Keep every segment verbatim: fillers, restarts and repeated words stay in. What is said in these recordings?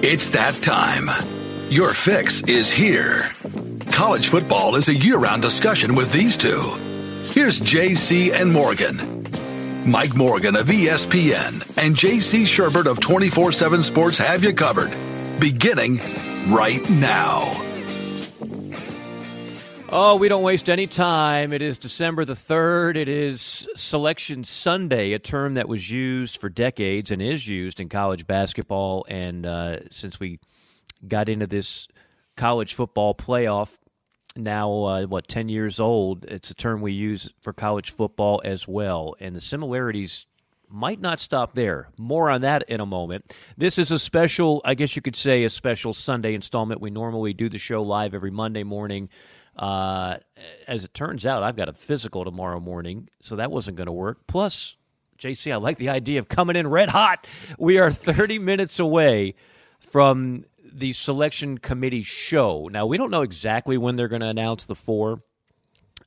It's that time. Your fix is here. College football is a year-round discussion with these two. Here's J C and Morgan. Mike Morgan of E S P N and J C Sherbert of twenty-four seven Sports have you covered, beginning right now. Oh, we don't waste any time. It is December the third. It is Selection Sunday, a term that was used for decades and is used in college basketball. And uh, since we got into this college football playoff, now, uh, what, ten years old, it's a term we use for college football as well. And the similarities might not stop there. More on that in a moment. This is a special, I guess you could say, a special Sunday installment. We normally do the show live every Monday morning. Uh, as it turns out, I've got a physical tomorrow morning, so that wasn't going to work. Plus, J C, I like the idea of coming in red hot. We are thirty minutes away from the selection committee show. Now, we don't know exactly when they're going to announce the four.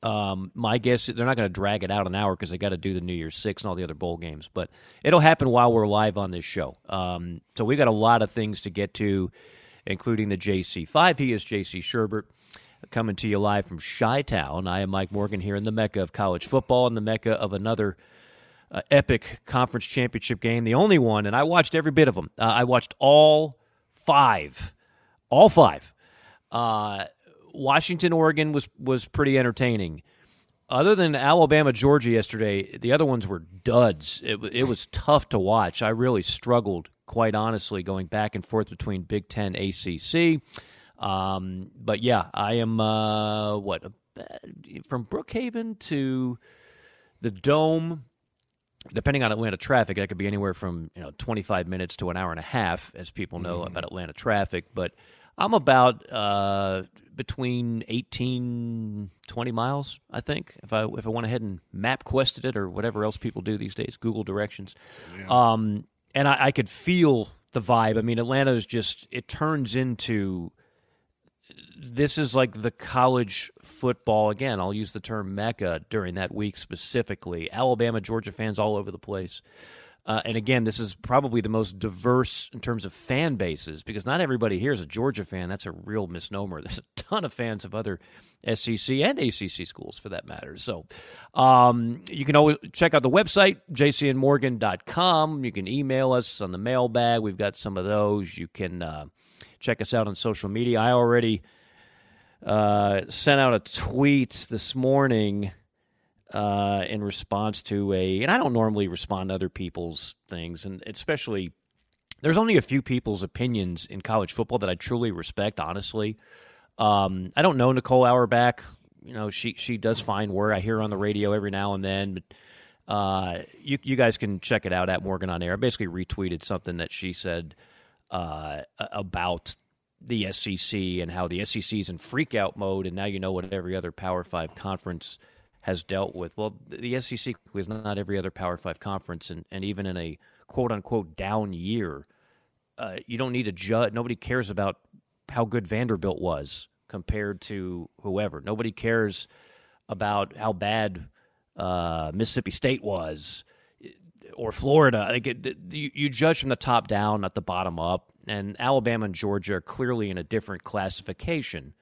Um, my guess is they're not going to drag it out an hour because they got to do the New Year's Six and all the other bowl games, but it'll happen while we're live on this show. Um, so we've got a lot of things to get to, including the J C five. He is J C Sherbert, coming to you live from Chi-Town. I am Mike Morgan here in the mecca of college football and the mecca of another uh, epic conference championship game, the only one, and I watched every bit of them. Uh, I watched all five, all five. Uh, Washington, Oregon was was pretty entertaining. Other than Alabama, Georgia yesterday, the other ones were duds. It, it was tough to watch. I really struggled, quite honestly, going back and forth between Big Ten, A C C. Um, but yeah, I am, uh, what, from Brookhaven to the Dome, depending on Atlanta traffic, that could be anywhere from, you know, twenty-five minutes to an hour and a half, as people know mm-hmm. about Atlanta traffic, but I'm about, uh, between eighteen, twenty miles, I think, if I, if I went ahead and map quested it or whatever else people do these days, Google directions. Yeah. Um, and I, I could feel the vibe. I mean, Atlanta is just, it turns into, this is like the college football, again, I'll use the term mecca during that week specifically. Alabama, Georgia fans all over the place. Uh, and again, this is probably the most diverse in terms of fan bases because not everybody here is a Georgia fan. That's a real misnomer. There's a ton of fans of other S E C and A C C schools for that matter. So um, you can always check out the website, j c and morgan dot com. You can email us on the mailbag. We've got some of those. You can uh, check us out on social media. I already uh, sent out a tweet this morning Uh, in response to a, and I don't normally respond to other people's things, and especially there's only a few people's opinions in college football that I truly respect, honestly. Um, I don't know Nicole Auerbach. You know, she she does fine work. I hear her on the radio every now and then, but uh, you, you guys can check it out at Morgan on Air. I basically retweeted something that she said uh, about the S E C and how the S E C is in freakout mode, and now you know what every other Power Five conference has dealt with. Well, the S E C was not every other Power Five conference, and, and even in a quote-unquote down year, uh, you don't need to judge. Nobody cares about how good Vanderbilt was compared to whoever. Nobody cares about how bad uh, Mississippi State was or Florida. Like it, you, you judge from the top down, not the bottom up, and Alabama and Georgia are clearly in a different classification.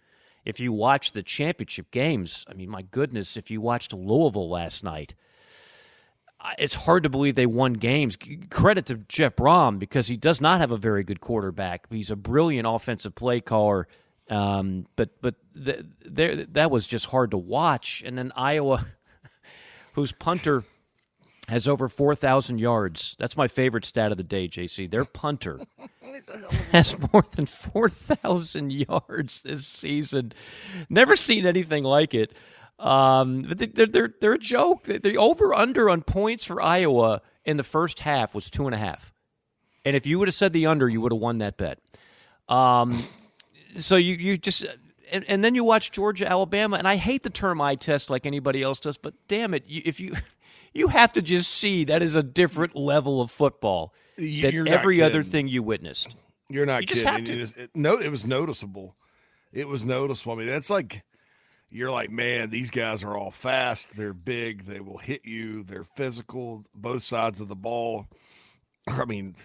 If you watch the championship games, I mean, my goodness, if you watched Louisville last night, it's hard to believe they won games. Credit to Jeff Brohm because he does not have a very good quarterback. He's a brilliant offensive play caller, um, but but the, the, that was just hard to watch. And then Iowa, whose punter has over four thousand yards. That's my favorite stat of the day, J C. Their punter has more than four thousand yards this season. Never seen anything like it. Um, but they're, they're, they're a joke. The over-under on points for Iowa in the first half was two and a half. And if you would have said the under, you would have won that bet. Um, so you, you just... And, and then you watch Georgia, Alabama, and I hate the term eye test like anybody else does, but damn it, you, if you... You have to just see that is a different level of football than You're every other thing you witnessed. You're not you kidding. Just have to. It is, it, no, it was noticeable. It was noticeable. I mean, that's like you're like, man, these guys are all fast. They're big. They will hit you. They're physical. Both sides of the ball. I mean,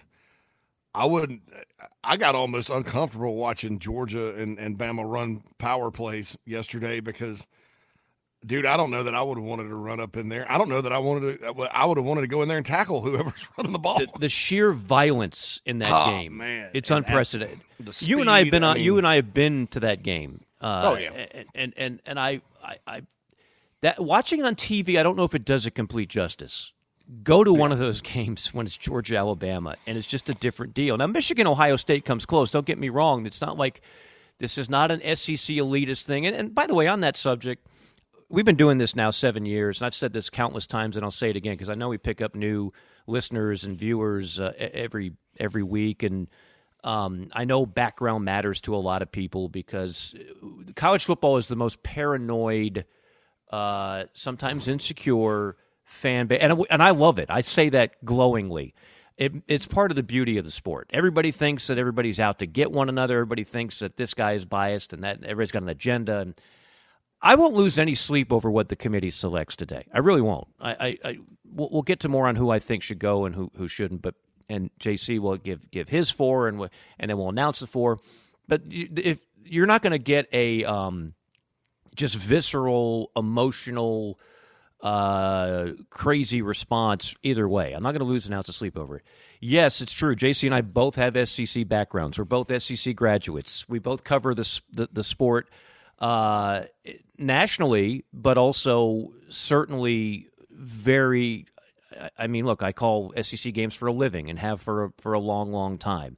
I wouldn't – I got almost uncomfortable watching Georgia and, and Bama run power plays yesterday because, dude, I don't know that I would have wanted to run up in there. I don't know that I wanted to – I would have wanted to go in there and tackle whoever's running the ball. The, the sheer violence in that oh, game. Man. It's and unprecedented. Speed, you and I have been on, I mean, you and I have been to that game. Uh, oh, yeah. And, and, and, and I, I – I, that watching on T V, I don't know if it does it complete justice. Go to one of those games when it's Georgia, Alabama, and it's just a different deal. Now, Michigan, Ohio State comes close. Don't get me wrong. It's not like this is not an S E C elitist thing. And, and by the way, on that subject, we've been doing this now seven years, and I've said this countless times, and I'll say it again because I know we pick up new listeners and viewers uh, every every week. And um, I know background matters to a lot of people because college football is the most paranoid, uh, sometimes insecure fan base, and, and I love it. I say that glowingly. It, it's part of the beauty of the sport. Everybody thinks that everybody's out to get one another. Everybody thinks that this guy is biased and that everybody's got an agenda. And I won't lose any sleep over what the committee selects today. I really won't. I, I, I we'll, we'll get to more on who I think should go and who, who shouldn't. But and J C will give give his four, and and then we'll announce the four. But if you're not going to get a um, just visceral, emotional, Uh, crazy response either way. I'm not going to lose an ounce of sleep over it. Yes, it's true. J C and I both have S E C backgrounds. We're both S E C graduates. We both cover this, the, the sport uh, nationally, but also certainly very, I mean, look, I call S E C games for a living and have for a, for a long, long time.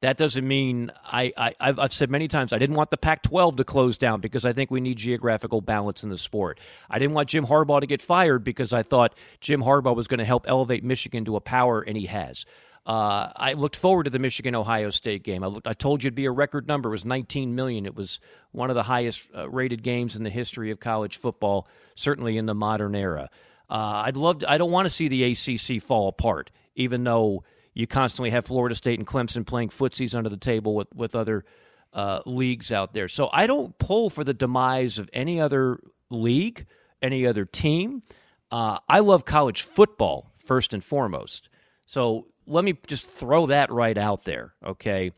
That doesn't mean I, I, I've I've said many times I didn't want the Pac twelve to close down because I think we need geographical balance in the sport. I didn't want Jim Harbaugh to get fired because I thought Jim Harbaugh was going to help elevate Michigan to a power, and he has. Uh, I looked forward to the Michigan-Ohio State game. I looked, I told you it'd be a record number. It was nineteen million. It was one of the highest-rated uh, games in the history of college football, certainly in the modern era. Uh, I'd love to, I don't want to see the A C C fall apart, even though you constantly have Florida State and Clemson playing footsies under the table with, with other uh, leagues out there. So I don't pull for the demise of any other league, any other team. Uh, I love college football first and foremost. So let me just throw that right out there, okay?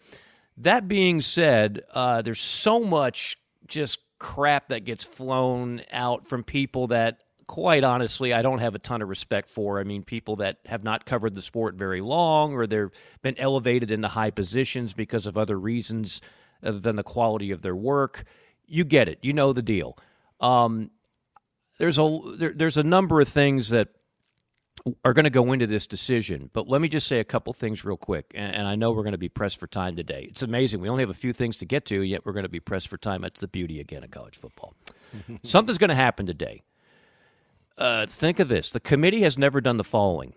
That being said, uh, there's so much just crap that gets flown out from people that, quite honestly, I don't have a ton of respect for. I mean, people that have not covered the sport very long, or they've been elevated into high positions because of other reasons other than the quality of their work. You get it. You know the deal. Um, there's a there, there's a number of things that are going to go into this decision, but let me just say a couple things real quick, and, and I know we're going to be pressed for time today. It's amazing. We only have a few things to get to, yet we're going to be pressed for time. That's the beauty, again, of college football. Something's going to happen today. Uh, think of this. The committee has never done the following.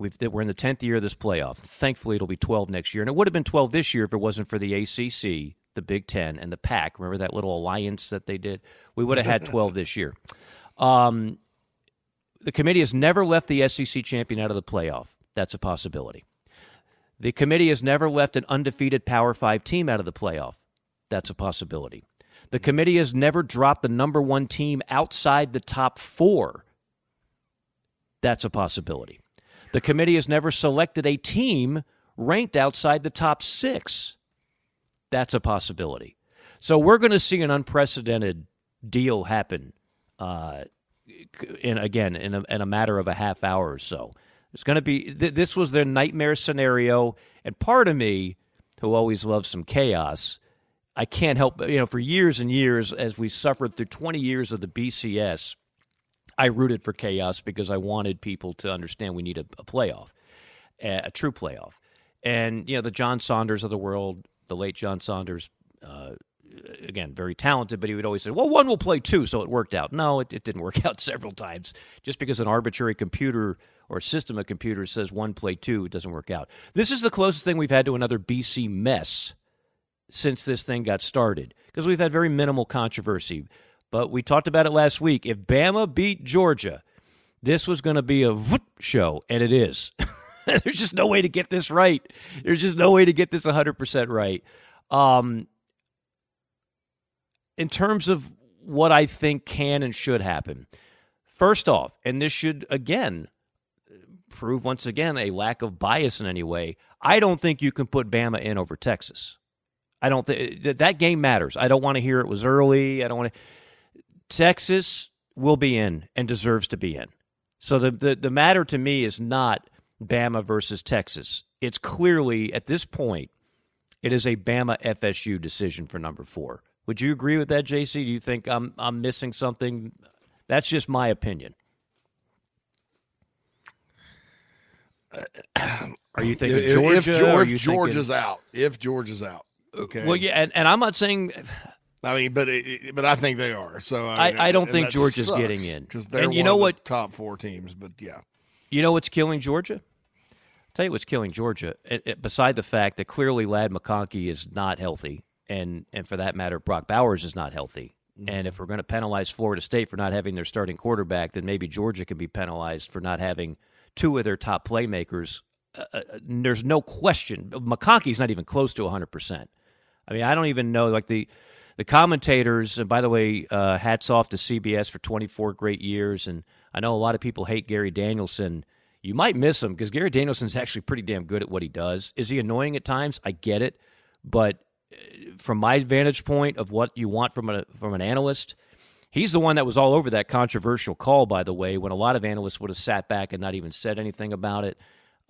We've, we're in the tenth year of this playoff. Thankfully, it'll be twelve next year. And it would have been twelve this year if it wasn't for the A C C, the Big Ten, and the PAC. Remember that little alliance that they did? We would have had twelve this year. Um, the committee has never left the S E C champion out of the playoff. That's a possibility. The committee has never left an undefeated Power Five team out of the playoff. That's a possibility. The committee has never dropped the number one team outside the top four. That's a possibility. The committee has never selected a team ranked outside the top six. That's a possibility. So we're going to see an unprecedented deal happen, uh, in, again, in a, in a matter of a half hour or so. It's going to be th- this was their nightmare scenario, and part of me, who always loves some chaos, I can't help, you know, for years and years, as we suffered through twenty years of the B C S, I rooted for chaos because I wanted people to understand we need a, a playoff, a, a true playoff. And, you know, the John Saunders of the world, the late John Saunders, uh, again, very talented, but he would always say, well, one will play two, so it worked out. No, it, it didn't work out several times. Just because an arbitrary computer or system of computers says one play two, it doesn't work out. This is the closest thing we've had to another B C mess since this thing got started, because we've had very minimal controversy. But we talked about it last week. If Bama beat Georgia, this was going to be a whoop show, and it is. There's just no way to get this right. There's just no way to get this one hundred percent right. Um, in terms of what I think can and should happen, first off, and this should, again, prove once again a lack of bias in any way. I don't think you can put Bama in over Texas. I don't think th- that game matters. I don't want to hear it was early. I don't want to. Texas will be in and deserves to be in. So the, the the matter to me is not Bama versus Texas. It's clearly at this point it is a Bama F S U decision for number four. Would you agree with that, J C? Do you think I'm I'm missing something? That's just my opinion. Are you thinking Georgia? If, if, if you Georgia's thinking, out, if Georgia's out, okay. Well, yeah, and, and I'm not saying. I mean, but it, but I think they are. So I, mean, I, I don't think Georgia's getting in because they're and you one know of what? the top four teams. But yeah, you know what's killing Georgia? I'll tell you what's killing Georgia. It, it, beside the fact that clearly Ladd McConkey is not healthy, and and for that matter, Brock Bowers is not healthy. Mm-hmm. And if we're going to penalize Florida State for not having their starting quarterback, then maybe Georgia can be penalized for not having two of their top playmakers. Uh, uh, there's no question. McConkey's not even close to one hundred percent. I mean, I don't even know. Like the the commentators, and by the way, uh, hats off to C B S for twenty-four great years. And I know a lot of people hate Gary Danielson. You might miss him because Gary Danielson's actually pretty damn good at what he does. Is he annoying at times? I get it. But from my vantage point of what you want from a from an analyst, he's the one that was all over that controversial call, by the way, when a lot of analysts would have sat back and not even said anything about it.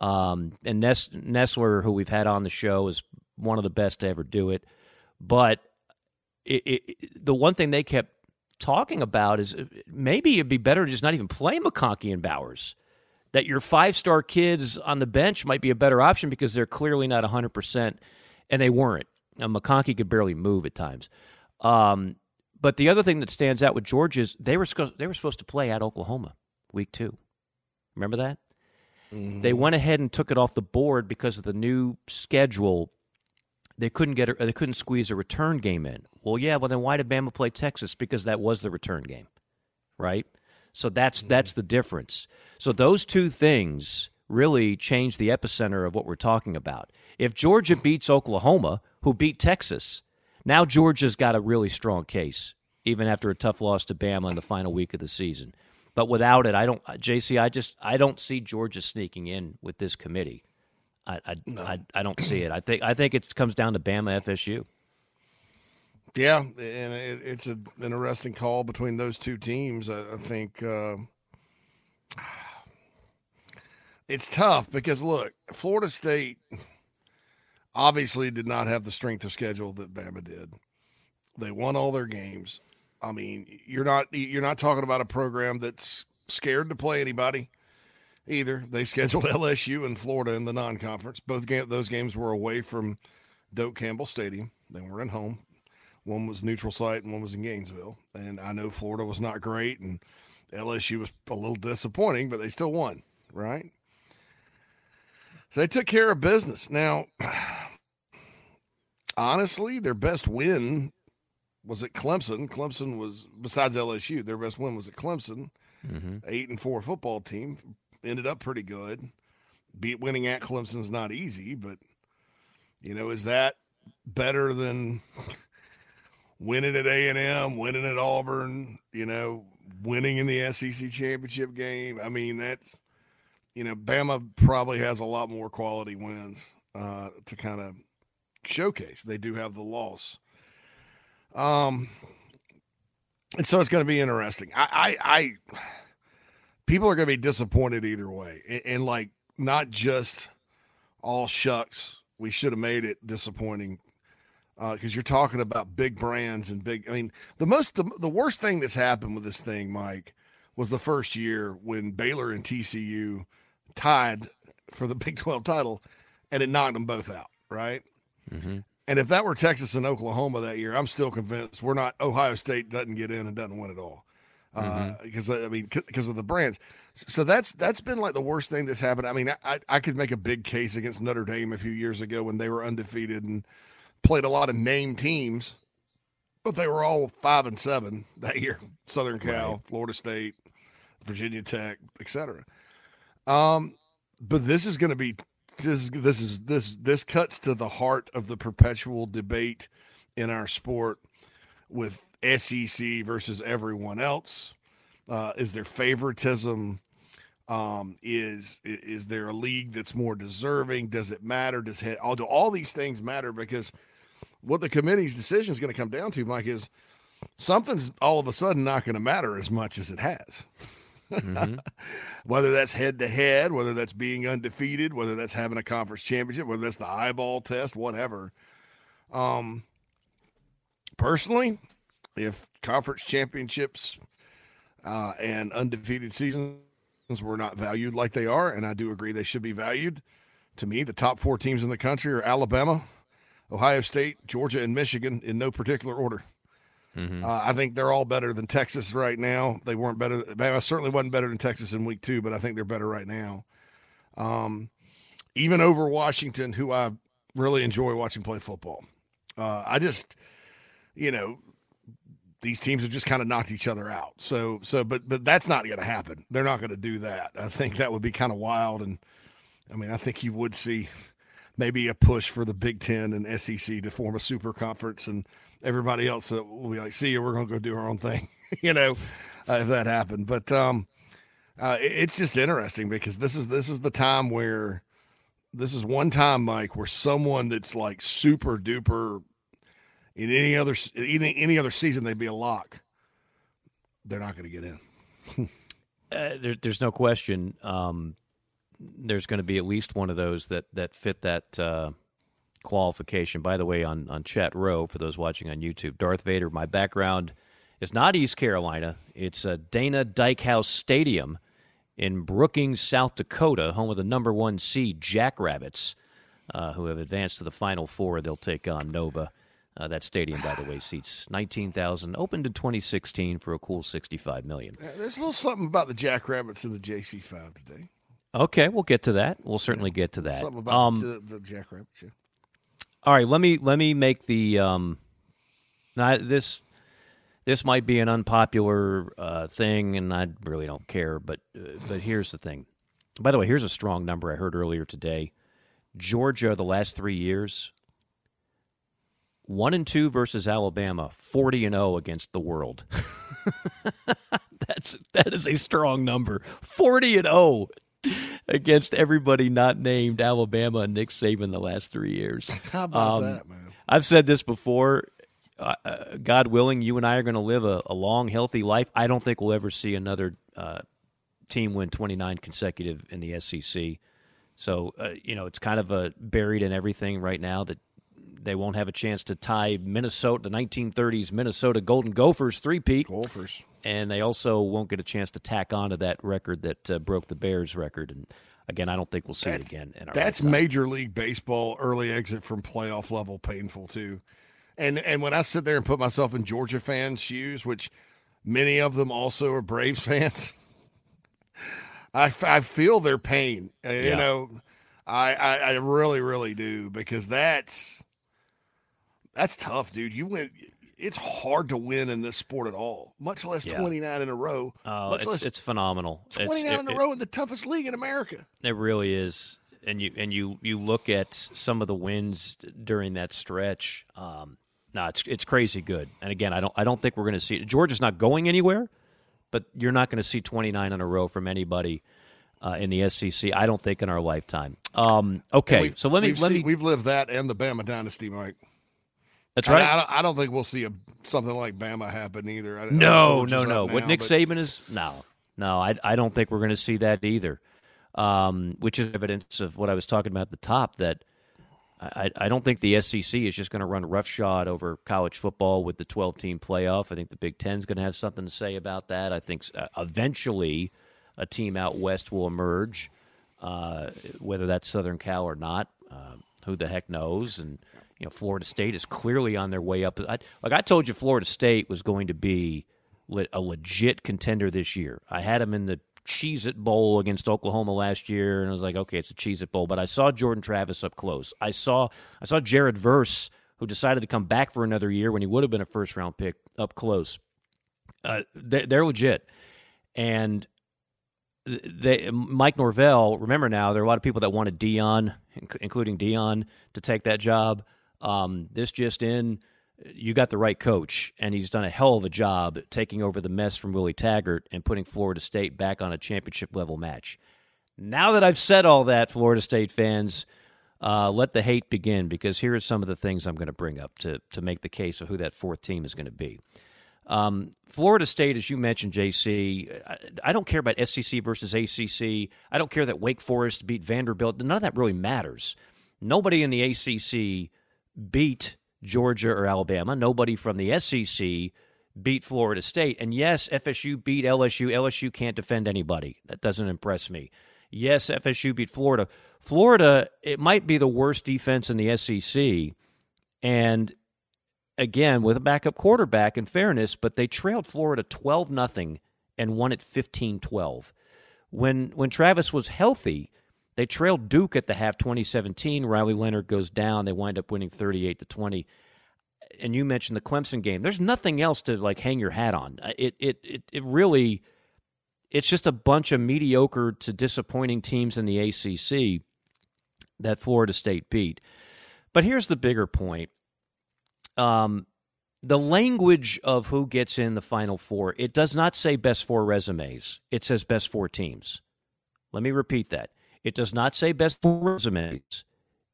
Um, and Ness, Nessler, who we've had on the show, is one of the best to ever do it. But it, it, the one thing they kept talking about is maybe it'd be better to just not even play McConkey and Bowers, that your five-star kids on the bench might be a better option because they're clearly not one hundred percent, and they weren't. Now, McConkey could barely move at times. Um But the other thing that stands out with Georgia is they were they were supposed to play at Oklahoma week two. Remember that? Mm-hmm. They went ahead and took it off the board because of the new schedule. They couldn't get a, they couldn't squeeze a return game in. Well, yeah. Well, then why did Bama play Texas? Because that was the return game, right? So that's mm-hmm. that's the difference. So those two things really change the epicenter of what we're talking about. If Georgia beats Oklahoma, who beat Texas. Now Georgia's got a really strong case, even after a tough loss to Bama in the final week of the season. But without it, I don't, J C. I just I don't see Georgia sneaking in with this committee. I I, no. I, I don't see it. I think I think it comes down to Bama F S U. Yeah, and it, it's an interesting call between those two teams. I, I think uh, it's tough because look, Florida State. Obviously did not have the strength of schedule that Bama did. They won all their games. I mean, you're not you're not talking about a program that's scared to play anybody either. They scheduled L S U and Florida in the non-conference. Both game, those games were away from Doak Campbell Stadium. They weren't at home. One was neutral site and one was in Gainesville. And I know Florida was not great and L S U was a little disappointing, but they still won, right? So they took care of business. Now, honestly, their best win was at Clemson. Clemson was, besides L S U, their best win was at Clemson. Mm-hmm. Eight and four football team ended up pretty good. Beat winning at Clemson's not easy, but you know, is that better than winning at A and M, winning at Auburn? You know, winning in the S E C championship game. I mean, that's you know, Bama probably has a lot more quality wins uh, to kind of showcase. They do have the loss. Um, and so it's going to be interesting. I, I, I people are going to be disappointed either way. And, and like, not just all shucks, we should have made it disappointing because uh, you're talking about big brands and big, I mean, the most, the, the worst thing that's happened with this thing, Mike, was the first year when Baylor and T C U tied for the Big twelve title and it knocked them both out, right? Mm-hmm. And if that were Texas and Oklahoma that year, I'm still convinced we're not, Ohio State doesn't get in and doesn't win at all. Because, mm-hmm. uh, I mean, because of the brands. So that's that's been like the worst thing that's happened. I mean, I, I could make a big case against Notre Dame a few years ago when they were undefeated and played a lot of name teams, but they were all five and seven that year. Southern Cal, right. Florida State, Virginia Tech, et cetera. Um, but this is going to be this. This is this. This cuts to the heart of the perpetual debate in our sport with S E C versus everyone else. Uh, is there favoritism? Um, is is there a league that's more deserving? Does it matter? Does it, all, do all these things matter? Because what the committee's decision is going to come down to, Mike, is something's all of a sudden not going to matter as much as it has. Mm-hmm. Whether that's head-to-head, whether that's being undefeated, whether that's having a conference championship, whether that's the eyeball test, whatever. Um, personally, if conference championships uh, and undefeated seasons were not valued like they are, and I do agree they should be valued, to me, the top four teams in the country are Alabama, Ohio State, Georgia, and Michigan in no particular order. Mm-hmm. Uh, I think they're all better than Texas right now. They weren't better. Alabama certainly wasn't better than Texas in week two, but I think they're better right now. Um, even over Washington, who I really enjoy watching play football. Uh, I just, you know, these teams have just kind of knocked each other out. So, so, but, but that's not going to happen. They're not going to do that. I think that would be kind of wild. And I mean, I think you would see maybe a push for the Big Ten and S E C to form a super conference, and everybody else will be like, see you, we're going to go do our own thing, you know, uh, if that happened. But um, uh, it, it's just interesting because this is, this is the time where this is one time, Mike, where someone that's like super duper in any other, any, any other season, they'd be a lock. They're not going to get in. uh, there, there's no question. Um, there's going to be at least one of those that, that fit that, uh, qualification. By the way, on, on Chat Row, for those watching on YouTube, Darth Vader, my background is not East Carolina. It's a Dana Dykhouse Stadium in Brookings, South Dakota, home of the number one seed Jackrabbits, uh, who have advanced to the Final Four. They'll take on Nova. Uh, that stadium, by the way, seats nineteen thousand, opened in twenty sixteen for a cool sixty-five million dollars. There's a little something about the Jackrabbits and the J C five today. Okay, we'll get to that. We'll certainly yeah, get to that. Something about um, the, the Jackrabbits, yeah. All right, let me let me make the um, not, this this might be an unpopular uh, thing, and I really don't care. But uh, but here's the thing. By the way, here's a strong number I heard earlier today. Georgia, the last three years, one and two versus Alabama, forty and zero against the world. That's that is a strong number, forty and zero. Against everybody not named Alabama and Nick Saban the last three years. How about um, that, man? I've said this before. Uh, uh, God willing, you and I are going to live a, a long, healthy life. I don't think we'll ever see another uh, team win twenty-nine consecutive in the S E C. So, uh, you know, it's kind of a buried in everything right now that they won't have a chance to tie Minnesota, the nineteen thirties Minnesota Golden Gophers three-peat. Gophers. And they also won't get a chance to tack on to that record that uh, broke the Bears record. And, again, I don't think we'll see that's, it again. In our that's Major League Baseball early exit from playoff level painful, too. And and when I sit there and put myself in Georgia fans' shoes, which many of them also are Braves fans, I, I feel their pain. You yeah. know, I, I, I really, really do, because that's that's tough, dude. You went – It's hard to win in this sport at all, much less yeah. twenty-nine in a row. Oh, much it's, less it's phenomenal. twenty-nine it's, it, in a row in the toughest league in America. It really is. And you and you, you look at some of the wins during that stretch. Um, no, it's it's crazy good. And again, I don't I don't think we're going to see it. Georgia's not going anywhere, but you're not going to see twenty-nine in a row from anybody uh, in the S E C. I don't think in our lifetime. Um, okay, so let me let seen, me. We've lived that and the Bama dynasty, Mike. That's right. I, I, I don't think we'll see a, something like Bama happen either. I, no, I no, no. Now, what Nick but... Saban is – no. No, I, I don't think we're going to see that either, um, which is evidence of what I was talking about at the top, that I, I don't think the S E C is just going to run roughshod over college football with the twelve-team playoff. I think the Big Ten is going to have something to say about that. I think eventually a team out west will emerge, uh, whether that's Southern Cal or not. Uh, who the heck knows? And – You know, Florida State is clearly on their way up. I, like I told you, Florida State was going to be le- a legit contender this year. I had them in the Cheez-It Bowl against Oklahoma last year, and I was like, okay, it's a Cheez-It Bowl. But I saw Jordan Travis up close. I saw I saw Jared Verse, who decided to come back for another year when he would have been a first-round pick, up close. Uh, they, they're legit. And they, Mike Norvell, remember now, there are a lot of people that wanted Deion, including Deion, to take that job. Um, this just in, you got the right coach, and he's done a hell of a job taking over the mess from Willie Taggart and putting Florida State back on a championship-level match. Now that I've said all that, Florida State fans, uh, let the hate begin, because here are some of the things I'm going to bring up to to make the case of who that fourth team is going to be. Um, Florida State, as you mentioned, J C, I, I don't care about S E C versus A C C. I don't care that Wake Forest beat Vanderbilt. None of that really matters. Nobody in the A C C beat Georgia or Alabama. Nobody from the S E C beat Florida State. And yes, F S U beat L S U. L S U can't defend anybody. That doesn't impress me. Yes, F S U beat Florida. Florida, it might be the worst defense in the S E C. And again, with a backup quarterback, in fairness, but they trailed Florida twelve nothing and won it fifteen twelve. When when Travis was healthy, they trailed Duke at the half twenty seventeen. Riley Leonard goes down. They wind up winning thirty-eight to twenty. And you mentioned the Clemson game. There's nothing else to like hang your hat on. It it it it really it's just a bunch of mediocre to disappointing teams in the A C C that Florida State beat. But here's the bigger point. Um, the language of who gets in the Final Four, it does not say best four resumes. It says best four teams. Let me repeat that. It does not say best four resumes.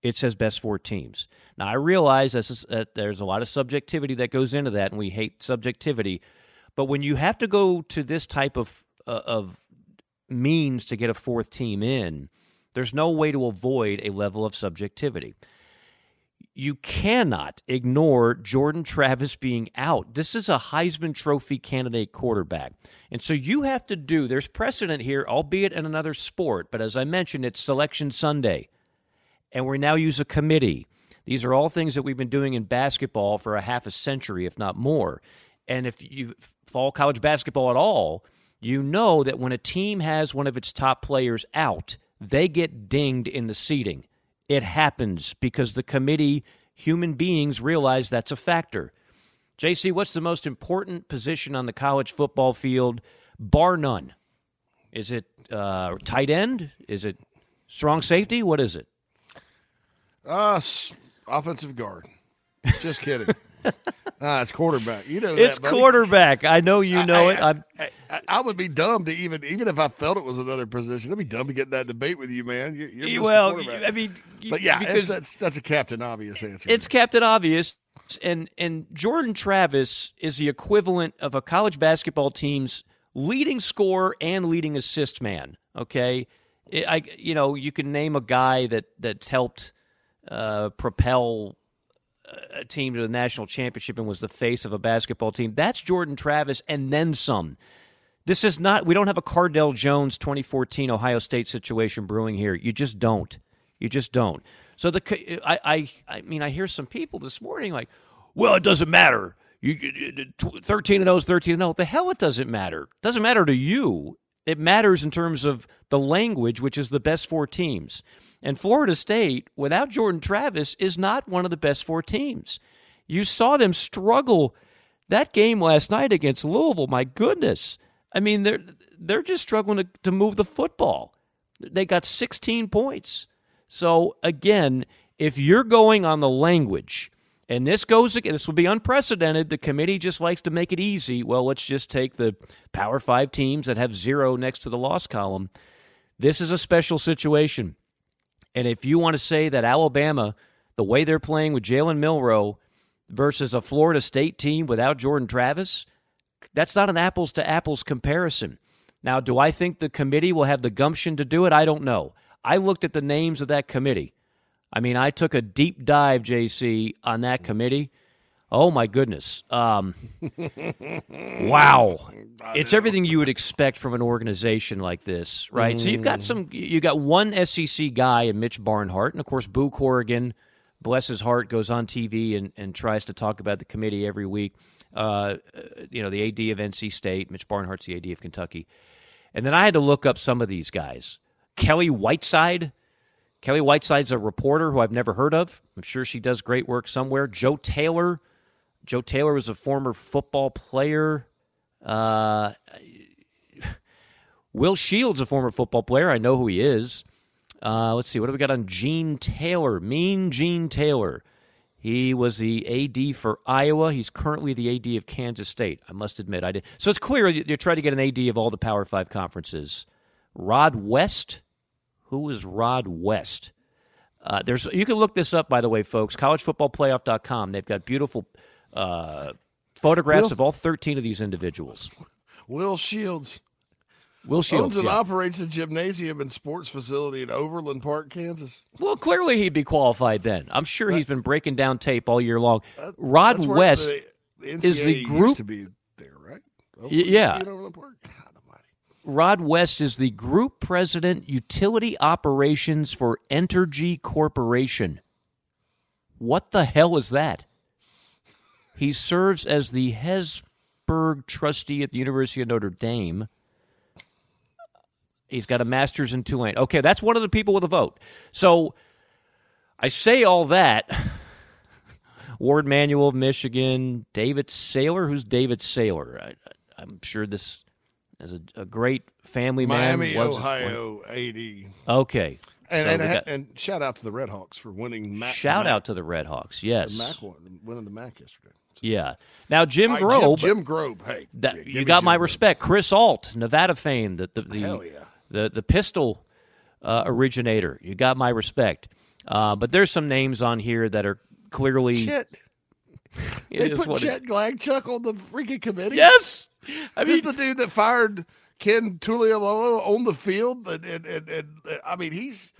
It says best four teams. Now, I realize is, uh, there's a lot of subjectivity that goes into that, and we hate subjectivity. But when you have to go to this type of uh, of means to get a fourth team in, there's no way to avoid a level of subjectivity. You cannot ignore Jordan Travis being out. This is a Heisman Trophy candidate quarterback. And so you have to do, there's precedent here, albeit in another sport, but as I mentioned, it's Selection Sunday. And we now use a committee. These are all things that we've been doing in basketball for a half a century, if not more. And if you follow college basketball at all, you know that when a team has one of its top players out, they get dinged in the seeding. It happens because the committee, human beings, realize that's a factor. J C, what's the most important position on the college football field, bar none? Is it uh, tight end? Is it strong safety? What is it? Uh, offensive guard. Just kidding. Nah, it's quarterback. You know that, it's buddy. Quarterback. I know you know I, I, it. I, I, I would be dumb to even, even if I felt it was another position, I'd be dumb to get in that debate with you, man. You're, you're well, I mean, but yeah, because it's, that's that's a Captain Obvious answer. It's Captain Obvious, and and Jordan Travis is the equivalent of a college basketball team's leading scorer and leading assist man. Okay, I you know you can name a guy that that's helped uh, propel a team to the national championship and was the face of a basketball team. That's Jordan Travis and then some. This is not, we don't have a Cardell Jones twenty fourteen Ohio State situation brewing here. You just don't. You just don't. So the I I, I mean, I hear some people this morning like, well, it doesn't matter. You thirteen and oh is thirteen and oh. The hell it doesn't matter. It doesn't matter to you. It matters in terms of the language, which is the best four teams. And Florida State, without Jordan Travis, is not one of the best four teams. You saw them struggle that game last night against Louisville. My goodness. I mean, they're, they're just struggling to, to move the football. They got sixteen points. So, again, if you're going on the language, and this goes again, this will be unprecedented. The committee just likes to make it easy. Well, let's just take the Power Five teams that have zero next to the loss column. This is a special situation. And if you want to say that Alabama, the way they're playing with Jalen Milroe versus a Florida State team without Jordan Travis, that's not an apples-to-apples comparison. Now, do I think the committee will have the gumption to do it? I don't know. I looked at the names of that committee. I mean, I took a deep dive, J C, on that committee. Oh, my goodness. Um, wow. It's everything you would expect from an organization like this, right? Mm. So you've got some, you got one S E C guy in Mitch Barnhart, and, of course, Boo Corrigan, bless his heart, goes on T V and, and tries to talk about the committee every week. Uh, you know, the A D of N C State, Mitch Barnhart's the A D of Kentucky. And then I had to look up some of these guys. Kelly Whiteside. Kelly Whiteside's a reporter who I've never heard of. I'm sure she does great work somewhere. Joe Taylor. Joe Taylor was a former football player. Uh, Will Shields, a former football player. I know who he is. Uh, let's see. What do we got on Gene Taylor? Mean Gene Taylor. He was the A D for Iowa. He's currently the A D of Kansas State. I must admit, I did. So it's clear they're trying to get an A D of all the Power Five conferences. Rod West? Who is Rod West? Uh, there's you can look this up, by the way, folks. college football playoff dot com. They've got beautiful uh, photographs Will, of all thirteen of these individuals. Will Shields. Will Shields, owns and yeah. operates a gymnasium and sports facility in Overland Park, Kansas. Well, clearly he'd be qualified then. I'm sure that, he's been breaking down tape all year long. That, Rod West the, the is the group. Used to be there, right? Overland, yeah. Overland Park. God almighty. Rod West is the group president, utility operations for Entergy Corporation. What the hell is that? He serves as the Hesburgh trustee at the University of Notre Dame. He's got a master's in Tulane. Okay, that's one of the people with a vote. So I say all that. Ward Manuel of Michigan, David Saylor. Who's David Saylor? I, I'm sure this is a, a great family Miami, man. Miami, Ohio, A D. Okay. And, so and, got, and shout out to the Redhawks for winning. Mac, shout Mac, out to the Redhawks, yes. The Mac won, winning the Mac yesterday. Yeah. Now, Jim right, Grobe. Jim, Jim Grobe, hey. That, yeah, you got Jim my Grobe. Respect. Chris Alt, Nevada fame. The, the, the, Hell yeah. The the pistol uh, originator. You got my respect. Uh, but there's some names on here that are clearly. Chet. They put Chet it... Glagchuk on the freaking committee? Yes. I mean, he's the dude that fired Ken Tuileololo on the field. And, and, and, and I mean, he's.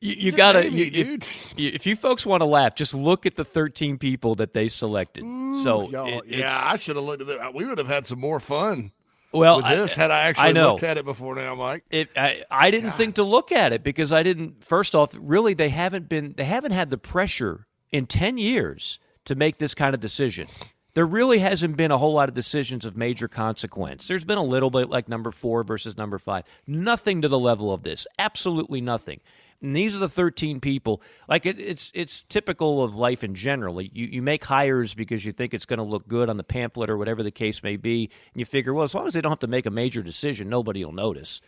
You, you got to, if, if you folks want to laugh, just look at the thirteen people that they selected. Ooh, so, it, yeah, I should have looked at that. We would have had some more fun. Well, with this, I, had I actually I looked at it before now, Mike. It, I, I didn't God. think to look at it because I didn't. First off, really, they haven't been. They haven't had the pressure in ten years to make this kind of decision. There really hasn't been a whole lot of decisions of major consequence. There's been a little bit like number four versus number five. Nothing to the level of this. Absolutely nothing. And these are the thirteen people. Like it, it's it's typical of life in general. You you make hires because you think it's going to look good on the pamphlet or whatever the case may be, and you figure, well, as long as they don't have to make a major decision, nobody will notice.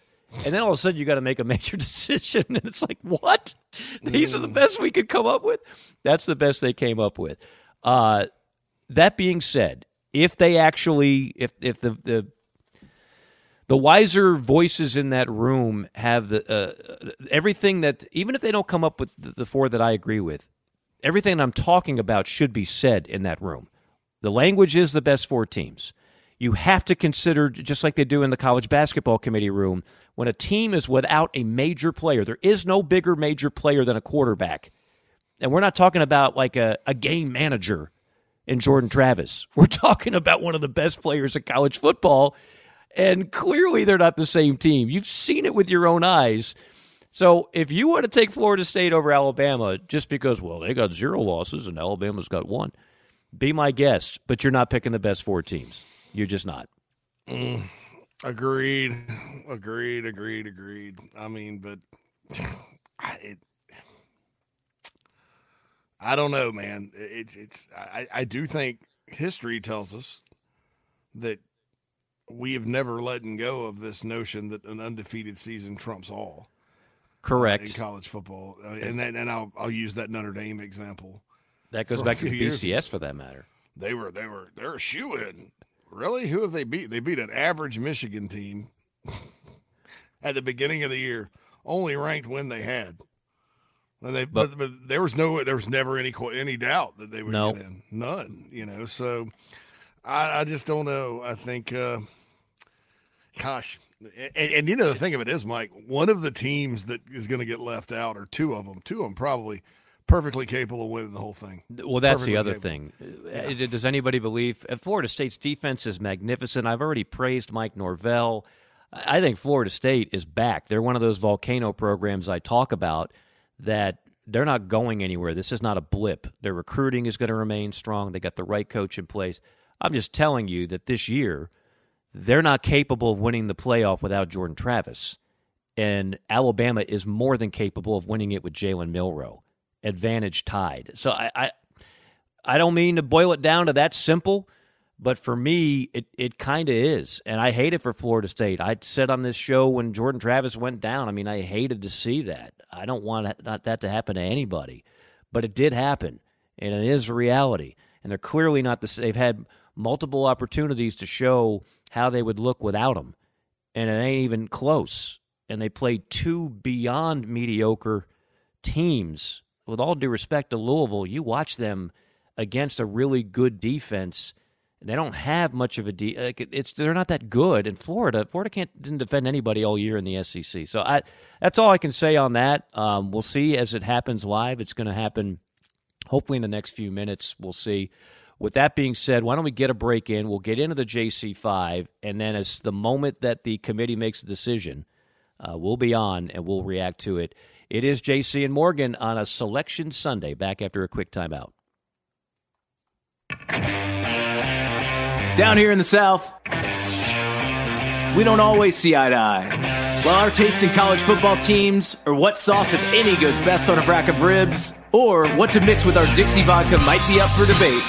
And then all of a sudden, you got to make a major decision, and it's like, what? These mm. are the best we could come up with. That's the best they came up with. Uh, that being said, if they actually, if if the the The wiser voices in that room have the uh, everything that, even if they don't come up with the, the four that I agree with, everything I'm talking about should be said in that room. The language is the best four teams. You have to consider, just like they do in the college basketball committee room, when a team is without a major player, there is no bigger major player than a quarterback. And we're not talking about like a, a game manager in Jordan Travis. We're talking about one of the best players in college football. And clearly they're not the same team. You've seen it with your own eyes. So if you want to take Florida State over Alabama just because, well, they got zero losses and Alabama's got one, be my guest, but you're not picking the best four teams. You're just not. Mm, agreed. Agreed, agreed, agreed. I mean, but it, I don't know, man. It's it's. I, I do think history tells us that we have never letting go of this notion that an undefeated season trumps all. Correct. Uh, in college football. Uh, and that, and I'll I'll use that Notre Dame example. That goes back to the B C S for that matter. They were they were they're a shoo-in. Really? Who have they beat? They beat an average Michigan team at the beginning of the year, only ranked when they had. And they but, but, but there was no there was never any any doubt that they would no. get in. None, you know. So I, I just don't know. I think, uh, gosh, and, and you know the thing of it is, Mike, one of the teams that is going to get left out, or two of them, two of them probably perfectly capable of winning the whole thing. Well, that's perfectly the other capable. thing. Yeah. Does anybody believe – Florida State's defense is magnificent. I've already praised Mike Norvell. I think Florida State is back. They're one of those volcano programs I talk about that they're not going anywhere. This is not a blip. Their recruiting is going to remain strong. They got the right coach in place. I'm just telling you that this year, they're not capable of winning the playoff without Jordan Travis. And Alabama is more than capable of winning it with Jalen Milroe. Advantage tied. So I, I I don't mean to boil it down to that simple, but for me, it, it kind of is. And I hate it for Florida State. I said on this show when Jordan Travis went down, I mean, I hated to see that. I don't want that to happen to anybody. but it did happen, and it is a reality. And they're clearly not the. They've had multiple opportunities to show how they would look without him, and it ain't even close. And they played two beyond mediocre teams. With all due respect to Louisville, you watch them against a really good defense. They don't have much of a de- it's they're not that good. And Florida, Florida can't didn't defend anybody all year in the S E C. So I that's all I can say on that. Um, we'll see as it happens live. It's going to happen hopefully in the next few minutes. We'll see. With that being said, why don't we get a break in? We'll get into the J C five, and then as the moment that the committee makes a decision, uh, we'll be on and we'll react to it. It is J C and Morgan on a Selection Sunday. Back after a quick timeout. Down here in the South, we don't always see eye to eye. While our taste in college football teams, or what sauce, if any, goes best on a rack of ribs, or what to mix with our Dixie vodka might be up for debate,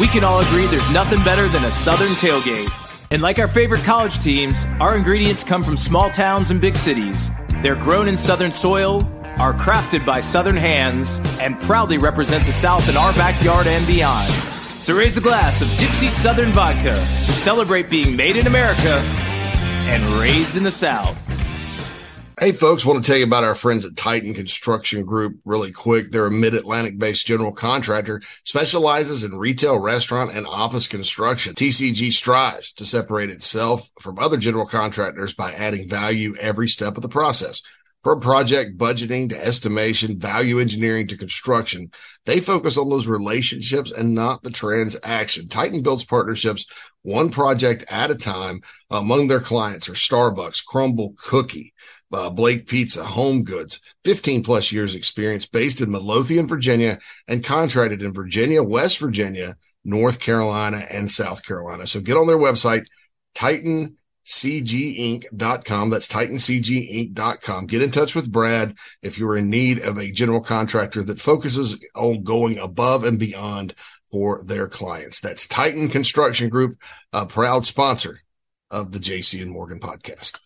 we can all agree there's nothing better than a Southern tailgate. And like our favorite college teams, our ingredients come from small towns and big cities. They're grown in Southern soil, are crafted by Southern hands, and proudly represent the South in our backyard and beyond. So raise a glass of Dixie Southern Vodka to celebrate being made in America and raised in the South. Hey, folks, want to tell you about our friends at Titan Construction Group really quick. They're a mid-Atlantic-based general contractor, specializes in retail, restaurant, and office construction. T C G strives to separate itself from other general contractors by adding value every step of the process. From project budgeting to estimation, value engineering to construction, they focus on those relationships and not the transaction. Titan builds partnerships one project at a time. Among their clients are Starbucks, Crumble Cookie, uh, Blake Pizza, Home Goods. fifteen-plus years experience, based in Midlothian, Virginia, and contracted in Virginia, West Virginia, North Carolina, and South Carolina. So get on their website, Titan C G inc dot com. That's Titan C G inc dot com. Get in touch with Brad if you're in need of a general contractor that focuses on going above and beyond for their clients. That's Titan Construction Group, a proud sponsor of the J C and Morgan podcast.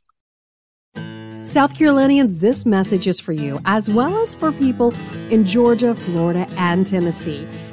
South Carolinians, this message is for you, as well as for people in Georgia, Florida, and Tennessee.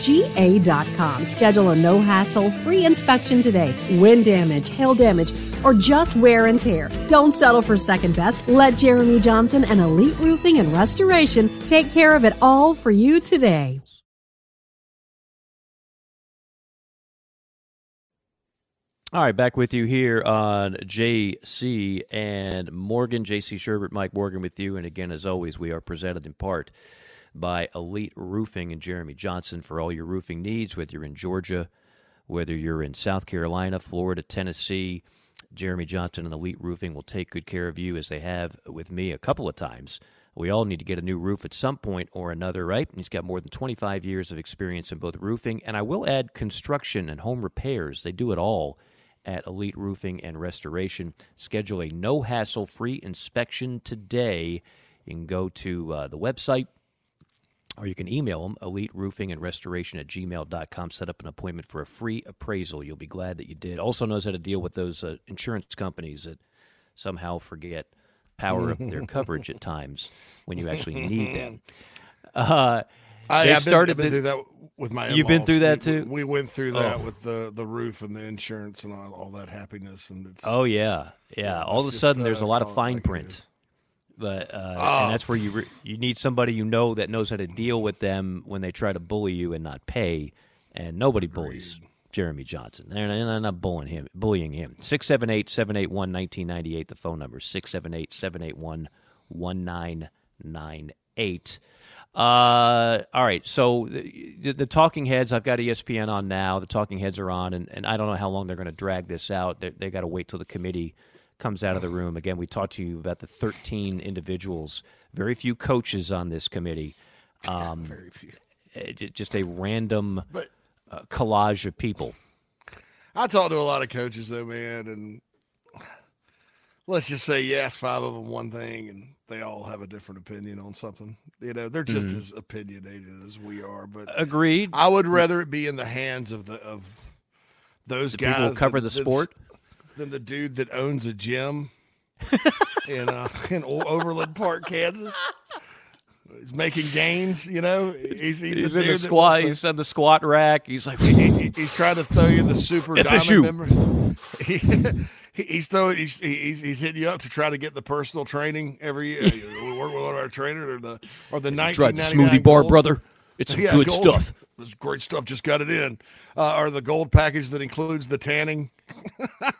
g a dot com. Schedule a no-hassle, free inspection today. Wind damage, hail damage, or just wear and tear. Don't settle for second best. Let Jeremy Johnson and Elite Roofing and Restoration take care of it all for you today. All right, back with you here on J C and Morgan. J C Sherbert, Mike Morgan with you. And again, as always, we are presented in part by Elite Roofing and Jeremy Johnson for all your roofing needs, whether you're in Georgia, whether you're in South Carolina, Florida, Tennessee. Jeremy Johnson and Elite Roofing will take good care of you, as they have with me a couple of times. We all need to get a new roof at some point or another, right? He's got more than twenty-five years of experience in both roofing, and I will add construction and home repairs. They do it all at Elite Roofing and Restoration. Schedule a no-hassle, free inspection today. You can go to uh, the website, or you can email them, elite roofing and restoration at gmail dot com. Set up an appointment for a free appraisal. You'll be glad that you did. Also knows how to deal with those uh, insurance companies that somehow forget power up their coverage at times when you actually need them. Uh, I, I've started been, I've been the, through that with my in-laws. You've been through that too? We, we went through that oh. with the, the roof and the insurance and all, all that happiness. And it's, oh, yeah. Yeah. All of a sudden, just, there's uh, a lot of fine like print. But uh, oh. And that's where you re- you need somebody you know that knows how to deal with them when they try to bully you and not pay. And nobody bullies Agreed. Jeremy Johnson. They're not bullying him. Bullying him. six seven eight, seven eight one, one nine nine eight, the phone number, six seven eight, seven eight one, one nine nine eight. Uh, all right, so the, the Talking Heads, I've got E S P N on now. The Talking Heads are on, and, and I don't know how long they're going to drag this out. They've they got to wait till the committee comes out of the room. Again, we talked to you about the thirteen individuals. Very few coaches on this committee. Um, Very few. just a random but, uh, collage of people. I talk to a lot of coaches, though, man, and let's just say you ask five of them one thing, and they all have a different opinion on something. You know, they're just mm-hmm. as opinionated as we are. But agreed. I would rather it be in the hands of the of those the guys people who cover that, the sport than the dude that owns a gym in uh, in Overland Park, Kansas. He's making gains, you know. He's, he's, he's the in the squat. To, he's on the squat rack. He's like, he's trying to throw you the super it's diamond member. He, he's throwing. He's, he's he's hitting you up to try to get the personal training every year. We work with one of our trainers, or the or the nineteen ninety-nine. Tried the smoothie bar, gold. Brother. It's some yeah, good gold. Stuff. It's great stuff. Just got it in. Uh, or the gold package that includes the tanning.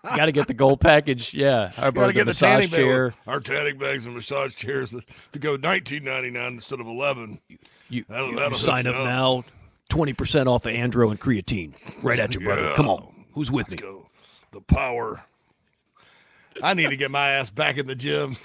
Got to get the gold package. Yeah, I got to get the massage tanning chair. Bag. Our tanning bags and massage chairs to go nineteen ninety-nine instead of eleven. You, you, that'll, you that'll sign up, up now. Twenty percent off of Andro and creatine. Right at you, brother. Yeah. Come on. Who's with Let's me? Go. The power. I need to get my ass back in the gym.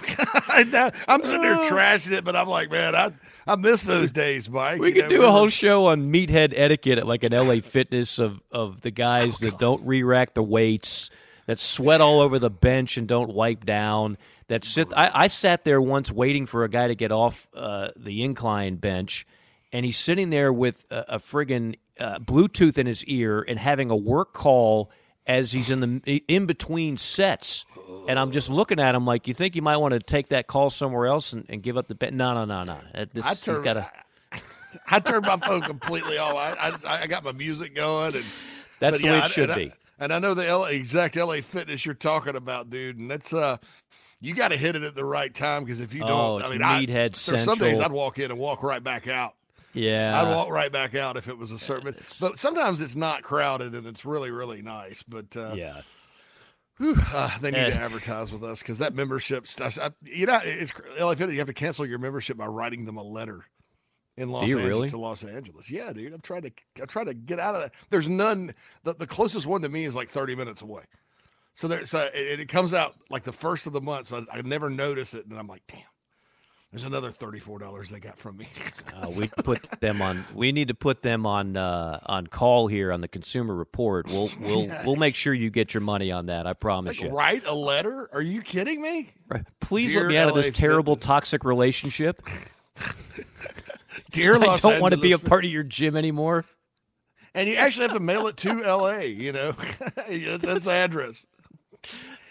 I'm sitting there trashing it, but I'm like, man, I I miss those days, Mike. We you could know, do we a were... whole show on meathead etiquette at like an L A Fitness of, of the guys oh, that God. don't re-rack the weights, that sweat all over the bench and don't wipe down. That sit. I, I sat there once waiting for a guy to get off uh, the incline bench, and he's sitting there with a, a friggin' uh, Bluetooth in his ear and having a work call as he's in the in between sets, and I'm just looking at him like, you think you might want to take that call somewhere else and, and give up the bet? No, no, no, no. This, I turned, gotta... I, I turned my phone completely off. I, I I got my music going, and that's the yeah, way it should and be. I, and I know the L A, exact L A Fitness you're talking about, dude. And that's uh, you got to hit it at the right time because if you don't, oh, it's I mean, meathead I, central. Some days I'd walk in and walk right back out. Yeah, I'd walk right back out if it was a certain. It's, but sometimes it's not crowded and it's really, really nice. But uh, yeah, whew, uh, they need and, to advertise with us because that membership stuff. I, you know, it's L A Fitness. You have to cancel your membership by writing them a letter in Los Angeles really? to Los Angeles. Yeah, dude, I'm trying to. I try to get out of that. There's none. The, the closest one to me is like thirty minutes away. So there, so it, it comes out like the first of the month. So I, I never notice it, and I'm like, damn. There's another thirty-four dollars they got from me. uh, we put them on. We need to put them on uh, on call here on the Consumer Report. We'll we'll yeah. we'll make sure you get your money on that. I promise like, you. Write a letter? Are you kidding me? Right. Please Dear let me out L A of this Fitness. terrible toxic relationship. Dear, Los I don't Angeles want to be a part of your gym anymore. And you actually have to mail it to L A. You know, that's, that's the address.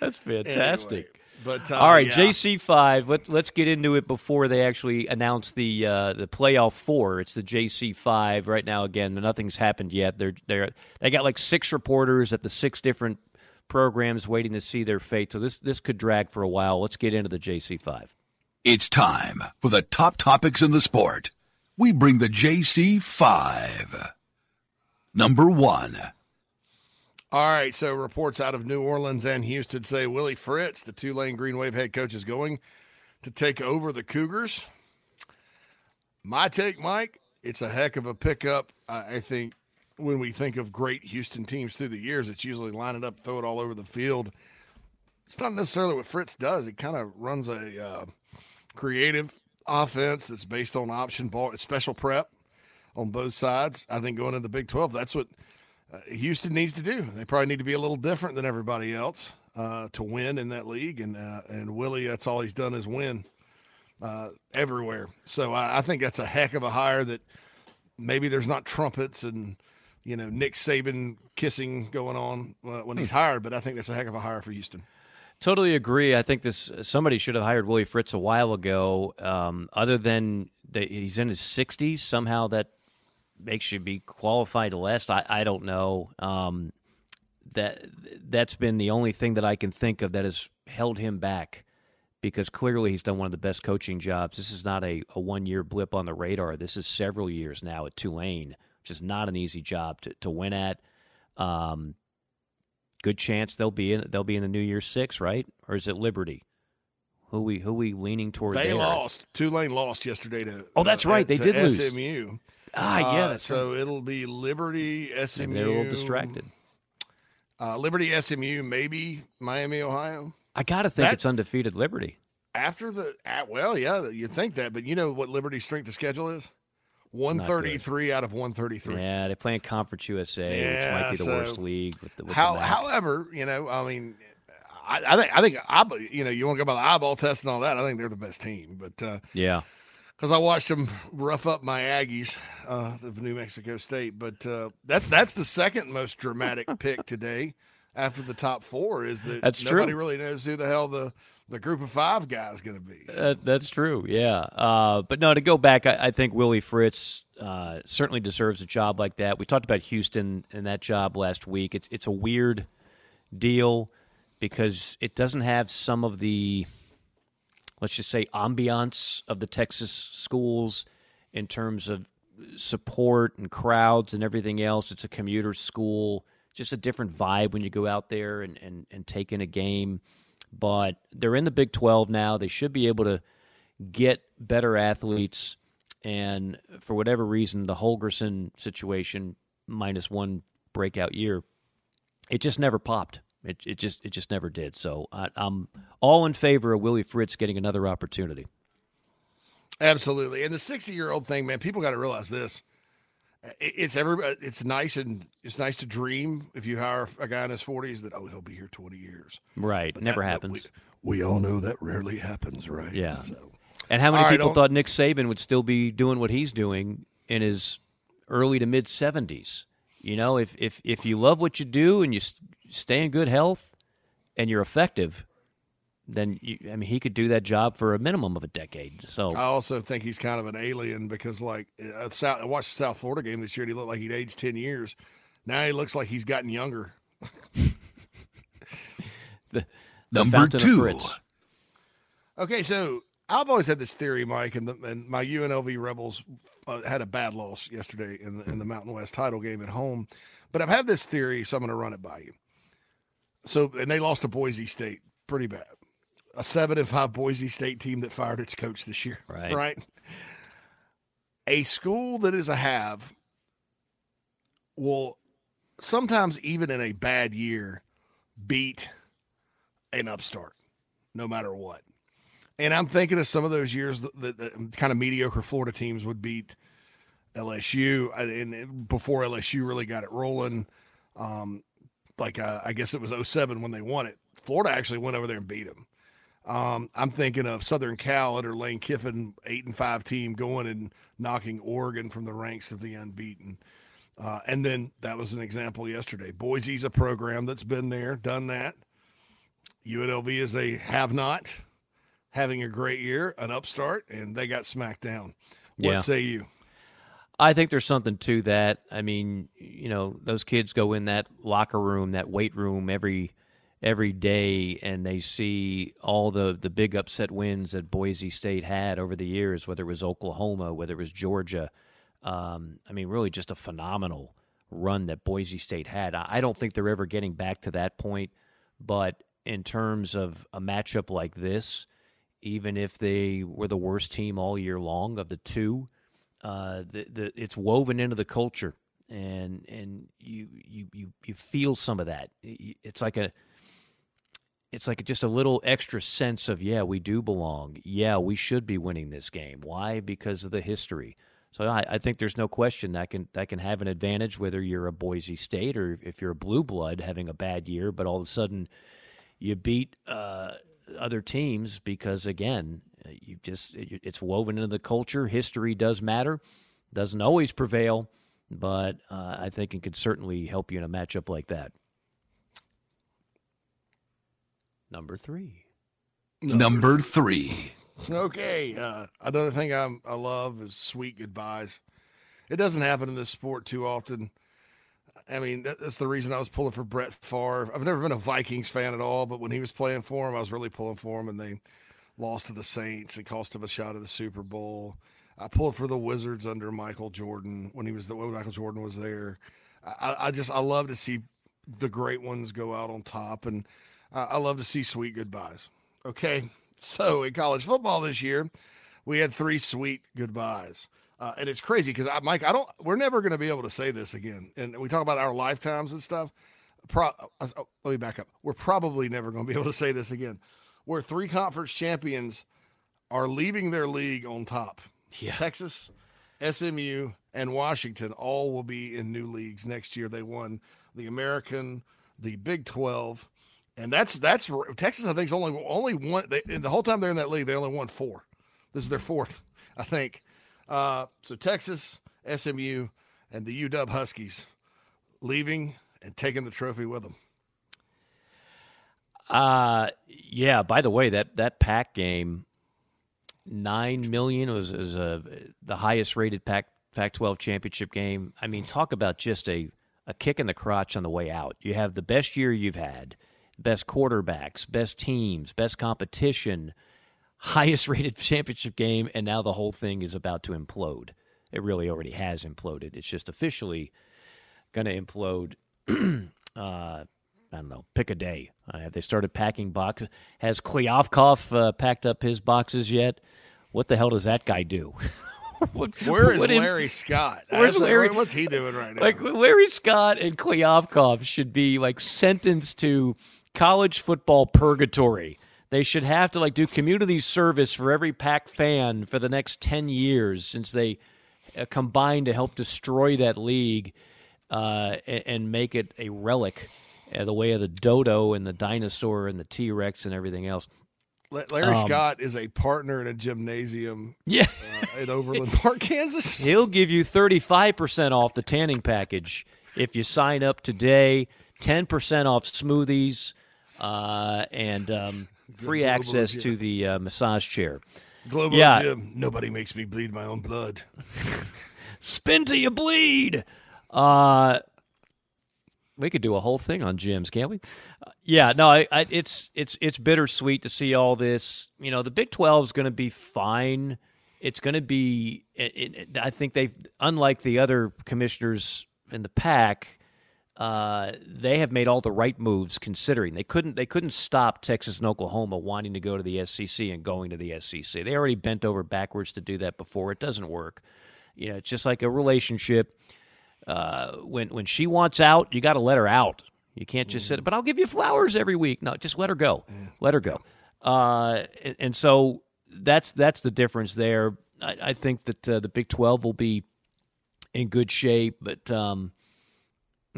That's fantastic. Anyway. But, um, all right, yeah. J C five, let, let's get into it before they actually announce the uh, the playoff four. It's the J C five right now. Again, nothing's happened yet. They're they're they got like six reporters at the six different programs waiting to see their fate. So this this could drag for a while. Let's get into the J C five. It's time for the top topics in the sport. We bring the J C five. Number one. All right, so reports out of New Orleans and Houston say Willie Fritz, the Tulane Green Wave head coach, is going to take over the Cougars. My take, Mike, it's a heck of a pickup. I think when we think of great Houston teams through the years, it's usually line it up, throw it all over the field. It's not necessarily what Fritz does. He kind of runs a uh, creative offense that's based on option ball, special prep on both sides. I think going into the Big twelve, that's what – Houston needs to do. They probably need to be a little different than everybody else uh, to win in that league. And uh, and Willie, that's all he's done is win uh, everywhere. So I, I think that's a heck of a hire. That maybe there's not trumpets and you know Nick Saban kissing going on uh, when he's hired, but I think that's a heck of a hire for Houston. Totally agree. I think this somebody should have hired Willie Fritz a while ago. Um, other than the, he's in his sixties, somehow that. Makes you be qualified to last. I, I don't know. Um, that that's been the only thing that I can think of that has held him back, because clearly he's done one of the best coaching jobs. This is not a, a one year blip on the radar. This is several years now at Tulane, which is not an easy job to, to win at. Um, good chance they'll be in they'll be in the New Year's Six, right? Or is it Liberty? Who we who we leaning toward? They there? lost. Tulane lost yesterday to. Oh, that's uh, right. They did lose. S M U. Ah, yeah. Uh, so right. It'll be Liberty, S M U. Maybe they're a little distracted. Uh, Liberty, S M U, maybe Miami, Ohio. I got to think That's, it's undefeated Liberty. After the, well, yeah, you'd think that, but you know what Liberty's strength of schedule is? one thirty-three out of one thirty-three. Yeah, they play in Conference U S A, yeah, which might be the so worst league. With the, with how, the however, you know, I mean, I, I think I think I, you know, you want to go by the eyeball test and all that. I think they're the best team, but uh, yeah, because I watched them rough up my Aggies uh, of New Mexico State. But uh, that's that's the second most dramatic pick today after the top four is that that's nobody true. really knows who the hell the. The group of five guys going to be. So. Uh, that's true, yeah. Uh, but, no, to go back, I, I think Willie Fritz uh, certainly deserves a job like that. We talked about Houston and that job last week. It's it's a weird deal because it doesn't have some of the, let's just say, ambiance of the Texas schools in terms of support and crowds and everything else. It's a commuter school, just a different vibe when you go out there and, and, and take in a game. But they're in the Big twelve now. They should be able to get better athletes. And for whatever reason, the Holgorsen situation, minus one breakout year, it just never popped. It it just it just never did. So I, I'm all in favor of Willie Fritz getting another opportunity. Absolutely. And the sixty-year-old thing, man, people got to realize this. It's everybody. It's nice and it's nice to dream if you hire a guy in his forties that oh he'll be here twenty years. Right, but never that, happens. That we, we all know that rarely happens, right? Yeah. So, and how many all people right, thought Nick Saban would still be doing what he's doing in his early to mid seventies? You know, if if if you love what you do and you stay in good health and you're effective, then you, I mean he could do that job for a minimum of a decade. So I also think he's kind of an alien because, like, I watched the South Florida game this year, and he looked like he'd aged ten years. Now he looks like he's gotten younger. the, the number two. Okay, so I've always had this theory, Mike, and, the, and my U N L V Rebels uh, had a bad loss yesterday in the, in the Mountain West title game at home. But I've had this theory, so I'm going to run it by you. So and they lost to Boise State pretty bad. A seven and five Boise State team that fired its coach this year, right? right? A school that is a have will sometimes, even in a bad year, beat an upstart, no matter what. And I'm thinking of some of those years that, that, that kind of mediocre Florida teams would beat L S U, and, and before L S U really got it rolling, um, like uh, I guess it was oh seven when they won it. Florida actually went over there and beat them. Um, I'm thinking of Southern Cal under Lane Kiffin, eight and five team going and knocking Oregon from the ranks of the unbeaten. Uh, and then that was an example yesterday. Boise's a program that's been there, done that. U N L V is a have not, having a great year, an upstart, and they got smacked down. What yeah. say you? I think there's something to that. I mean, you know, those kids go in that locker room, that weight room every every day, and they see all the, the big upset wins that Boise State had over the years, whether it was Oklahoma, whether it was Georgia. Um, I mean, really just a phenomenal run that Boise State had. I don't think they're ever getting back to that point, but in terms of a matchup like this, even if they were the worst team all year long of the two, uh, the, the, it's woven into the culture, and and you, you, you, you feel some of that. It's like a... It's like just a little extra sense of, yeah, we do belong. Yeah, we should be winning this game. Why? Because of the history. So I, I think there's no question that can that can have an advantage, whether you're a Boise State or if you're a blue blood having a bad year, but all of a sudden you beat uh, other teams because, again, you just it, it's woven into the culture. History does matter. Doesn't always prevail, but uh, I think it could certainly help you in a matchup like that. Number three. Number three. Okay. Uh, another thing I'm, I love is sweet goodbyes. It doesn't happen in this sport too often. I mean, that, that's the reason I was pulling for Brett Favre. I've never been a Vikings fan at all, but when he was playing for him, I was really pulling for him, and they lost to the Saints. It cost him a shot at the Super Bowl. I pulled for the Wizards under Michael Jordan when he was the when Michael Jordan was there. I, I just I love to see the great ones go out on top, and I love to see sweet goodbyes. Okay, so in college football this year, we had three sweet goodbyes. Uh, and it's crazy because, I, Mike, I don't. we're never going to be able to say this again. And we talk about our lifetimes and stuff. Pro, oh, let me back up. We're probably never going to be able to say this again. Where three conference champions are leaving their league on top. Yeah. Texas, S M U, and Washington all will be in new leagues next year. They won the American, the Big twelve, and that's that's Texas. I think is only only one. They, the whole time they're in that league, they only won four. This is their fourth, I think. Uh, so Texas, S M U, and the U W Huskies leaving and taking the trophy with them. Uh yeah. By the way, that that Pac game, nine million was is a the highest rated Pac Pac twelve championship game. I mean, talk about just a, a kick in the crotch on the way out. You have the best year you've had, best quarterbacks, best teams, best competition, highest rated championship game, and now the whole thing is about to implode. It really already has imploded. It's just officially going to implode. uh, I don't know, pick a day. Uh, have they started packing boxes? Has Klyovkov uh, packed up his boxes yet? What the hell does that guy do? What, where is Larry in, Scott? Where's Larry, what's he doing right now? Like Larry Scott and Klyovkov should be like sentenced to college football purgatory. They should have to like do community service for every Pac fan for the next ten years since they uh, combined to help destroy that league uh, and, and make it a relic uh, the way of the dodo and the dinosaur and the T-Rex and everything else. Larry um, Scott is a partner in a gymnasium yeah. uh, in Overland Park, Kansas. He'll give you thirty-five percent off the tanning package if you sign up today, ten percent off smoothies, uh, and um, free Global access gym. to the uh, massage chair. Global yeah. Gym, nobody makes me bleed my own blood. Spin till you bleed. Uh, we could do a whole thing on gyms, can't we? Uh, yeah, no, I, I, it's it's it's bittersweet to see all this. You know, the Big twelve is going to be fine. It's going to be. It, it, I think they've, unlike the other commissioners in the Pac, uh, they have made all the right moves. Considering they couldn't, they couldn't stop Texas and Oklahoma wanting to go to the S E C and going to the S E C. They already bent over backwards to do that before. It doesn't work. You know, it's just like a relationship. Uh, when when she wants out, you got to let her out. You can't just sit, but I'll give you flowers every week. No, just let her go. Let her go. Uh, and, and so that's that's the difference there. I, I think that uh, the Big twelve will be in good shape, but um,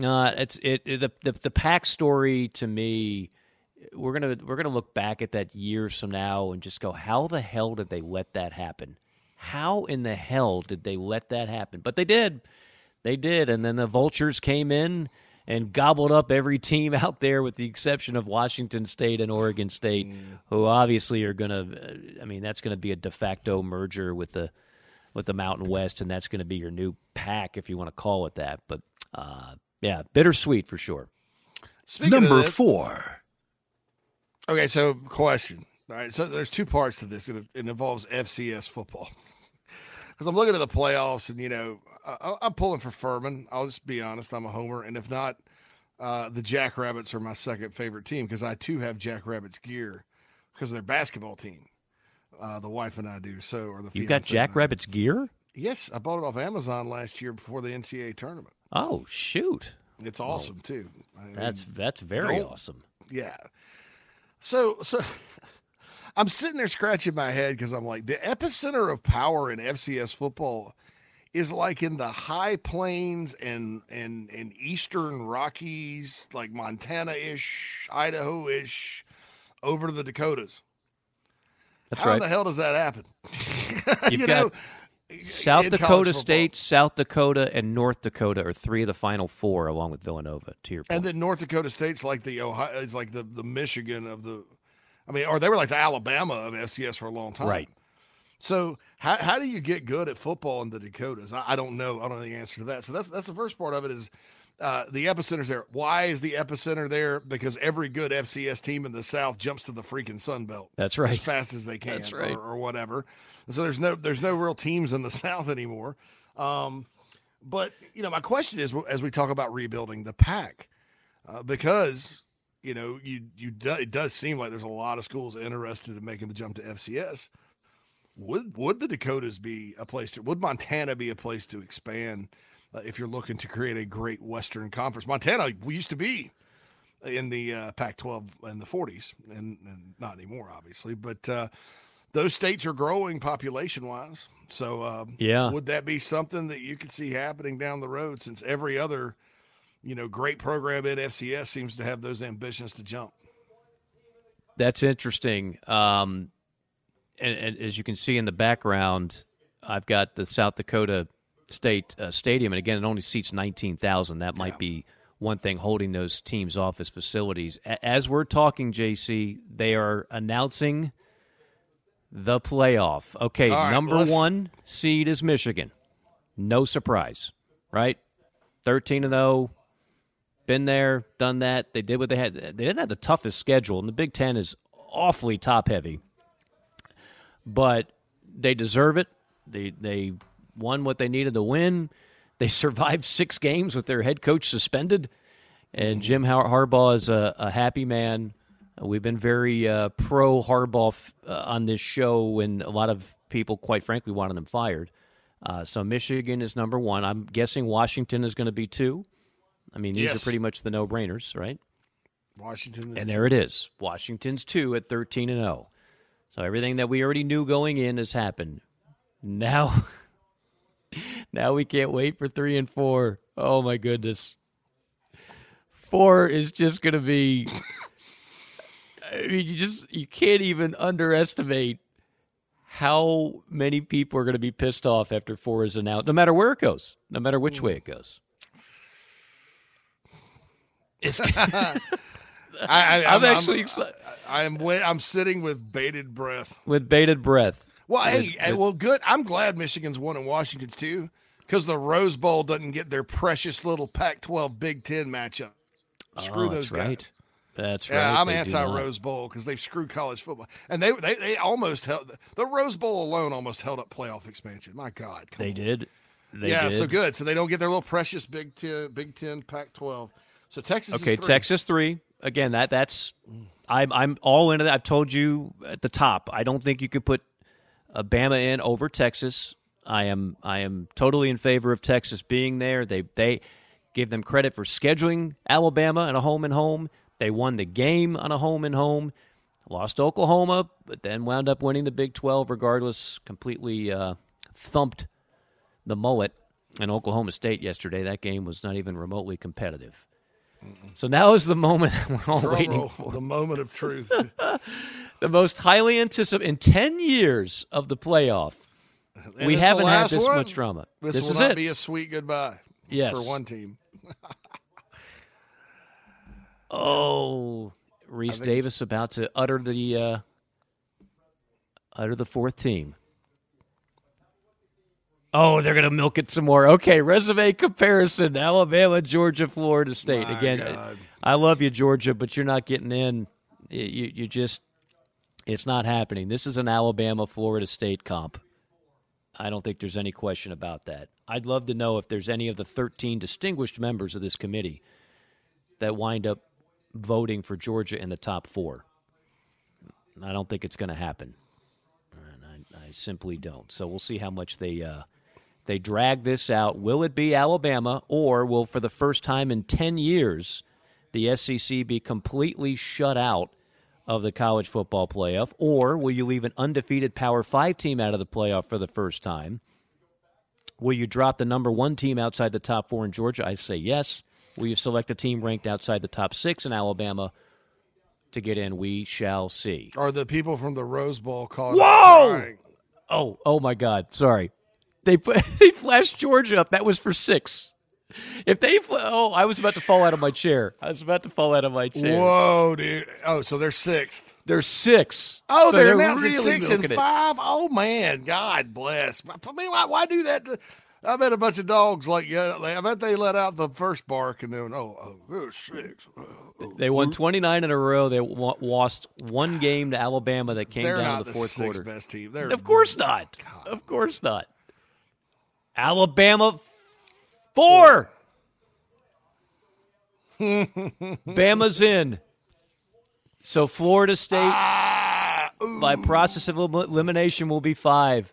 uh, it's it, it the, the the Pac story to me. We're gonna we're gonna look back at that years from now and just go, how the hell did they let that happen? How in the hell did they let that happen? But they did. They did, and then the vultures came in and gobbled up every team out there with the exception of Washington State and Oregon State, mm. who obviously are going to – I mean, that's going to be a de facto merger with the with the Mountain West, and that's going to be your new Pac, if you want to call it that. But, uh, yeah, bittersweet for sure. Speaking Number this, four. Okay, so question. All right, so there's two parts to this, and it involves F C S football. Because I'm looking at the playoffs, and, you know, I, I'm pulling for Furman. I'll just be honest. I'm a homer. And if not, uh, the Jackrabbits are my second favorite team because I, too, have Jackrabbits gear because they're basketball team. Uh, the wife and I do. So, or the You got Jackrabbits gear? Yes. I bought it off Amazon last year before the N C A A tournament. Oh, shoot. It's awesome, well, too. I mean, that's that's very awesome. Yeah. So, so... I'm sitting there scratching my head because I'm like, the epicenter of power in F C S football is like in the high plains and and, and eastern Rockies, like Montana-ish, Idaho-ish, over to the Dakotas. That's How right. How the hell does that happen? You've you got know, South Dakota State, South Dakota, and North Dakota are three of the final four, along with Villanova. To your point. And then North Dakota State's like the Ohio, it's like the, the Michigan of the. I mean, or they were like the Alabama of F C S for a long time. Right. So how how do you get good at football in the Dakotas? I, I don't know. I don't know the answer to that. So that's that's the first part of it is uh, the epicenter's there. Why is the epicenter there? Because every good F C S team in the South jumps to the freaking Sun Belt. That's right. As fast as they can. That's right. Or, or whatever. And so there's no there's no real teams in the South anymore. Um, but, you know, my question is, as we talk about rebuilding the Pac, uh, because – You know, you you do, it does seem like there's a lot of schools interested in making the jump to F C S. Would would the Dakotas be a place to? Would Montana be a place to expand uh, if you're looking to create a great Western Conference? Montana used to be in the uh, Pac twelve in the forties, and, and not anymore, obviously. But uh, those states are growing population-wise. So um, yeah. would that be something that you could see happening down the road, since every other, you know, great program at F C S seems to have those ambitions to jump? That's interesting. Um, and, and as you can see in the background, I've got the South Dakota State uh, Stadium. And again, it only seats nineteen thousand. That might yeah. be one thing holding those teams off as facilities. A- as we're talking, J C, they are announcing the playoff. Okay, right, number let's... one seed is Michigan. No surprise, right? thirteen and oh, been there, done that. They did what they had. They didn't have the toughest schedule, and the Big Ten is awfully top-heavy. But they deserve it. They they won what they needed to win. They survived six games with their head coach suspended, and Jim Harbaugh is a, a happy man. We've been very uh, pro Harbaugh f- uh, on this show, and a lot of people, quite frankly, wanted him fired. Uh, so Michigan is number one. I'm guessing Washington is going to be two. I mean, these yes. are pretty much the no-brainers, right? Washington is and there two. It is. Washington's two at thirteen and oh. So everything that we already knew going in has happened. Now, now we can't wait for three and four. Oh my goodness, four is just going to be. I mean, you just you can't even underestimate how many people are going to be pissed off after four is announced. No matter where it goes, no matter which way it goes. It's, I, I, I'm, I'm actually I'm, excited. I, I'm I'm sitting with bated breath. With bated breath. Well, hey, it, it, well, good. I'm glad Michigan's one and Washington's two, because the Rose Bowl doesn't get their precious little Pac twelve Big Ten matchup. Screw oh, those that's guys. Right. That's right. Yeah, I'm anti-Rose Bowl because they've screwed college football, and they they they almost held the Rose Bowl alone almost held up playoff expansion. My God, come they on. did. They yeah, did. so good. So they don't get their little precious Big Ten, Big Ten, Pac twelve. So Texas. Okay, is three. Texas three again. That that's I'm I'm all into that. I've told you at the top. I don't think you could put Bama in over Texas. I am I am totally in favor of Texas being there. They they gave them credit for scheduling Alabama and a home and home. They won the game on a home and home. Lost Oklahoma, but then wound up winning the Big twelve regardless. Completely uh, thumped the mullet in Oklahoma State yesterday. That game was not even remotely competitive. Mm-mm. So now is the moment we're all Drum waiting roll. for. The moment of truth. The most highly anticipated in ten years of the playoff. And we haven't had this one. much drama. This, this will is not it. be a sweet goodbye yes. for one team. Oh, Reese Davis about to utter the uh, utter the fourth team. Oh, they're going to milk it some more. Okay, resume comparison, Alabama, Georgia, Florida State. My Again, God. I love you, Georgia, but you're not getting in. You, you just – it's not happening. This is an Alabama-Florida State comp. I don't think there's any question about that. I'd love to know if there's any of the thirteen distinguished members of this committee that wind up voting for Georgia in the top four. I don't think it's going to happen. And I, I simply don't. So we'll see how much they uh, they drag this out. Will it be Alabama, or will, for the first time in ten years, the S E C be completely shut out of the college football playoff, or will you leave an undefeated Power Five team out of the playoff for the first time? Will you drop the number one team outside the top four in Georgia? I say yes. Will you select a team ranked outside the top six in Alabama to get in? We shall see. Are the people from the Rose Bowl calling? Whoa! Oh, oh my God! Sorry, they put, they flashed Georgia up. That was for six. If they, oh, I was about to fall out of my chair. I was about to fall out of my chair. Whoa, dude! Oh, so they're sixth. They're six. Oh, so they're, they're announcing really six and five. It. Oh man, God bless. I mean, why, why do that? To, I bet a bunch of dogs like yeah. I bet they let out the first bark and then oh, oh six. Oh, they won twenty-nine in a row. They w- lost one game to Alabama that came They're down to the, the fourth sixth quarter. Best team. They're of course not. God. Of course not. Alabama four. Bama's in. So Florida State ah, by process of elimination will be five.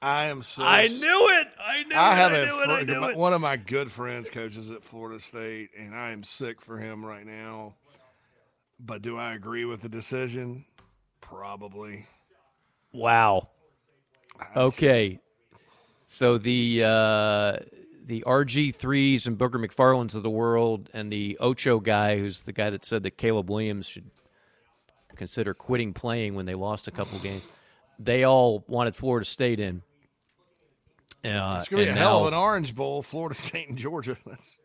I am so. I knew it. I knew I it. Have I knew a fr- it. I knew my, it. One of my good friends coaches at Florida State, and I am sick for him right now. But do I agree with the decision? Probably. Wow. Okay. So the uh, the R G threes and Booker McFarlands of the world and the Ocho guy, who's the guy that said that Caleb Williams should consider quitting playing when they lost a couple games, they all wanted Florida State in. Uh, it's going to be a now, hell of an Orange Bowl, Florida State and Georgia. That's,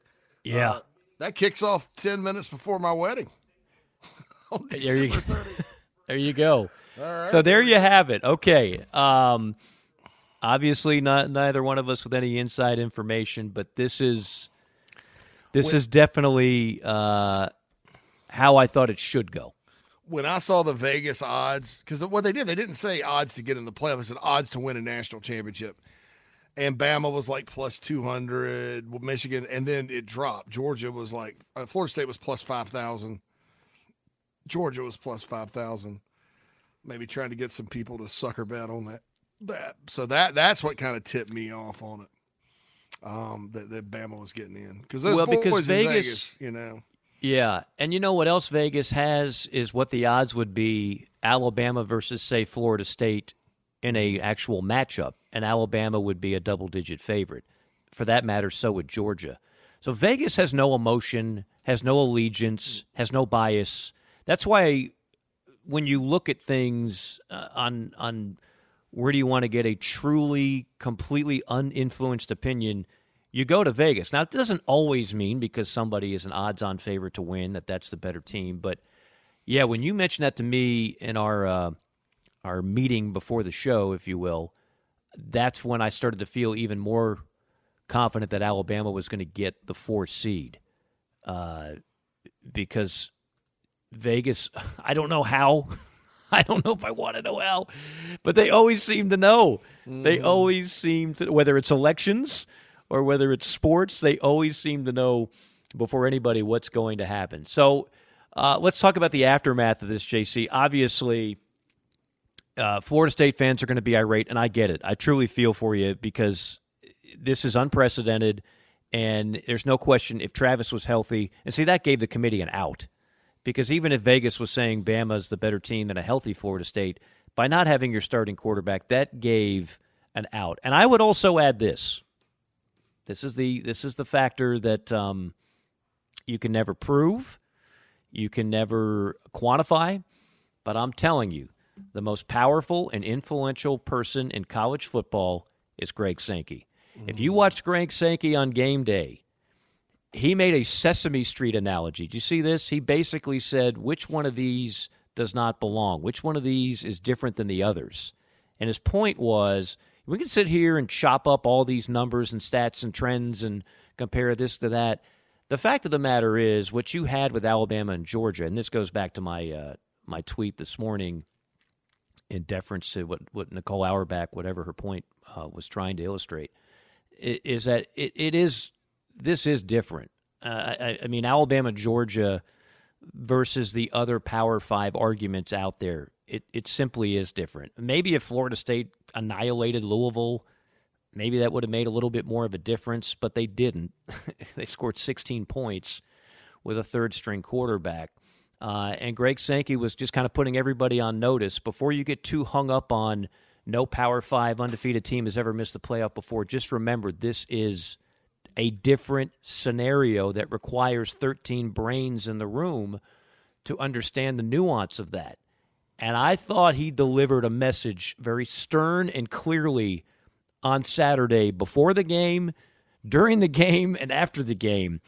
yeah. Uh, that kicks off ten minutes before my wedding. On there, you go. There you go. All right. So there you have it. Okay. Um, obviously, not neither one of us with any inside information, but this is this when, is definitely uh, how I thought it should go. When I saw the Vegas odds, because what they did, they didn't say odds to get in the playoffs, they said odds to win a national championship. And Bama was like plus two hundred, Michigan, and then it dropped. Georgia was like, uh, Florida State was plus five thousand. Georgia was plus five thousand. Maybe trying to get some people to sucker bet on that. that. So that that's what kind of tipped me off on it, um, that, that Bama was getting in. Because those well, boys because in Vegas, Vegas, you know. Yeah, and you know what else Vegas has is what the odds would be Alabama versus, say, Florida State in a actual matchup, and Alabama would be a double-digit favorite. For that matter, so would Georgia. So Vegas has no emotion, has no allegiance, has no bias. That's why when you look at things uh, on on where do you want to get a truly, completely uninfluenced opinion, you go to Vegas. Now, it doesn't always mean because somebody is an odds-on favorite to win that that's the better team. But, yeah, when you mentioned that to me in our uh, our meeting before the show, if you will, that's when I started to feel even more confident that Alabama was going to get the four seed uh, because Vegas, I don't know how. I don't know if I want to know how, but they always seem to know. Mm. They always seem to, whether it's elections or whether it's sports, they always seem to know before anybody what's going to happen. So uh, let's talk about the aftermath of this, J C. Obviously, Uh, Florida State fans are going to be irate, and I get it. I truly feel for you because this is unprecedented, and there's no question if Travis was healthy. And see, that gave the committee an out because even if Vegas was saying Bama's the better team than a healthy Florida State, by not having your starting quarterback, that gave an out. And I would also add this. This is the this is the factor that um, you can never prove, you can never quantify, but I'm telling you, the most powerful and influential person in college football is Greg Sankey. Mm-hmm. If you watch Greg Sankey on game day, he made a Sesame Street analogy. Do you see this? He basically said, which one of these does not belong? Which one of these is different than the others? And his point was, we can sit here and chop up all these numbers and stats and trends and compare this to that. The fact of the matter is, what you had with Alabama and Georgia, and this goes back to my uh, my tweet this morning, in deference to what, what Nicole Auerbach, whatever her point uh, was trying to illustrate, is that it, it is this is different. Uh, I, I mean, Alabama, Georgia versus the other Power Five arguments out there, it, it simply is different. Maybe if Florida State annihilated Louisville, maybe that would have made a little bit more of a difference, but they didn't. They scored sixteen points with a third-string quarterback. Uh, and Greg Sankey was just kind of putting everybody on notice. Before you get too hung up on no Power Five undefeated team has ever missed the playoff before, just remember this is a different scenario that requires thirteen brains in the room to understand the nuance of that. And I thought he delivered a message very stern and clearly on Saturday before the game, during the game, and after the game.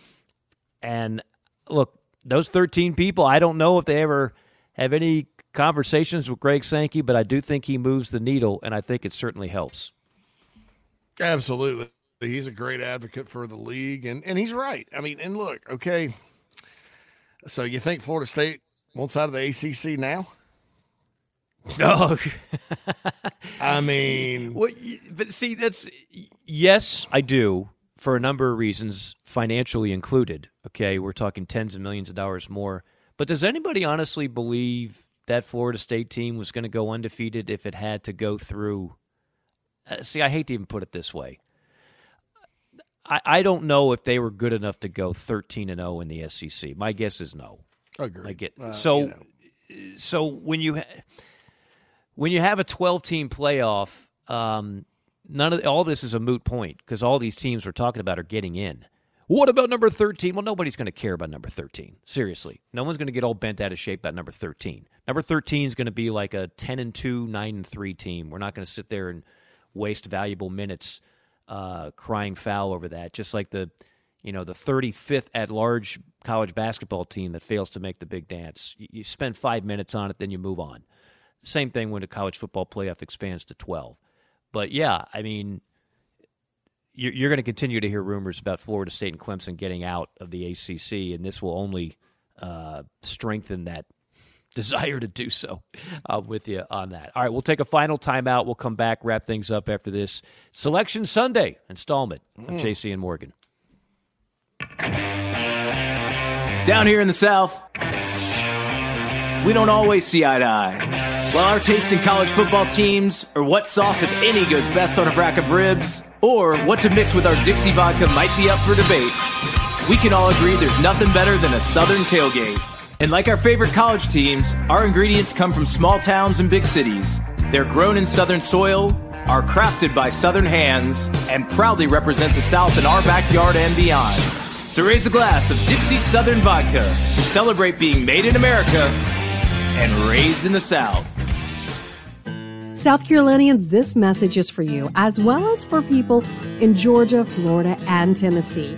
And look, those thirteen people, I don't know if they ever have any conversations with Greg Sankey, but I do think he moves the needle, and I think it certainly helps. Absolutely. He's a great advocate for the league, and, and he's right. I mean, and look, okay, so you think Florida State wants out of the A C C now? No. I mean. Well, but see, that's – yes, I do. For a number of reasons, financially included, okay? We're talking tens of millions of dollars more. But does anybody honestly believe that Florida State team was going to go undefeated if it had to go through? Uh, see, I hate to even put it this way. I, I don't know if they were good enough to go thirteen and oh in the S E C. My guess is no. Agreed. I get, uh, so, you know. so when you ha- when you have a twelve-team playoff, um, none of all this is a moot point because all these teams we're talking about are getting in. What about number thirteen? Well, nobody's going to care about number thirteen. Seriously. No one's going to get all bent out of shape about number thirteen. Number thirteen is going to be like a ten and two, nine and three team. We're not going to sit there and waste valuable minutes uh, crying foul over that, just like the you know the thirty-fifth at-large college basketball team that fails to make the big dance. You spend five minutes on it, then you move on. Same thing when the college football playoff expands to twelve. But, yeah, I mean – you're going to continue to hear rumors about Florida State and Clemson getting out of the A C C, and this will only uh, strengthen that desire to do so. I'm with you on that. All right, we'll take a final timeout. We'll come back, wrap things up after this Selection Sunday installment of mm. J C and Morgan. Down here in the South, we don't always see eye to eye. While our taste in college football teams, or what sauce, if any, goes best on a rack of ribs, or what to mix with our Dixie vodka might be up for debate, we can all agree there's nothing better than a Southern tailgate. And like our favorite college teams, our ingredients come from small towns and big cities. They're grown in Southern soil, are crafted by Southern hands, and proudly represent the South in our backyard and beyond. So raise a glass of Dixie Southern vodka to celebrate being made in America and raised in the South. South Carolinians, this message is for you, as well as for people in Georgia, Florida, and Tennessee.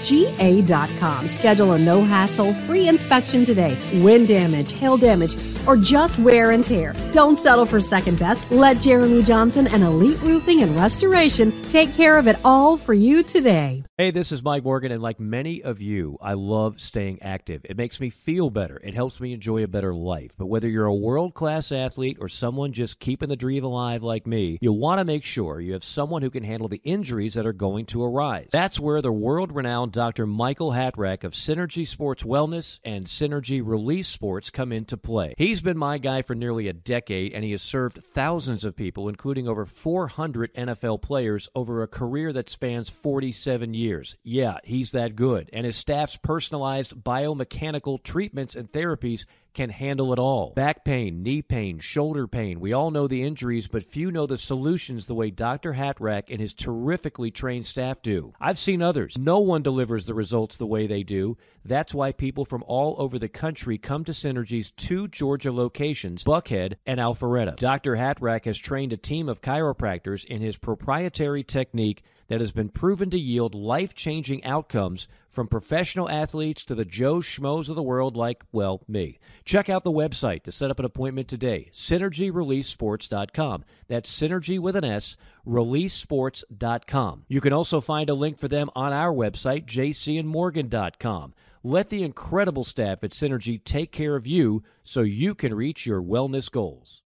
g a dot com. Schedule a no-hassle, free inspection today. Wind damage, hail damage, or just wear and tear. Don't settle for second best. Let Jeremy Johnson and Elite Roofing and Restoration take care of it all for you today. Hey, this is Mike Morgan, and like many of you, I love staying active. It makes me feel better. It helps me enjoy a better life. But whether you're a world-class athlete or someone just keeping the dream alive like me, you'll want to make sure you have someone who can handle the injuries that are going to arise. That's where the world-renowned Doctor Michael Hatrack of Synergy Sports Wellness and Synergy Release Sports come into play. He's been my guy for nearly a decade, and he has served thousands of people, including over four hundred N F L players, over a career that spans forty-seven years. Yeah, he's that good. And his staff's personalized biomechanical treatments and therapies can handle it all. Back pain, knee pain, shoulder pain. We all know the injuries, but few know the solutions the way Doctor Hatrack and his terrifically trained staff do. I've seen others. No one delivers the results the way they do. That's why people from all over the country come to Synergy's two Georgia locations, Buckhead and Alpharetta. Doctor Hatrack has trained a team of chiropractors in his proprietary technique that has been proven to yield life-changing outcomes, from professional athletes to the Joe Schmoes of the world like, well, me. Check out the website to set up an appointment today, synergy release sports dot com. That's Synergy with an S, release sports dot com. You can also find a link for them on our website, j c and morgan dot com. Let the incredible staff at Synergy take care of you so you can reach your wellness goals.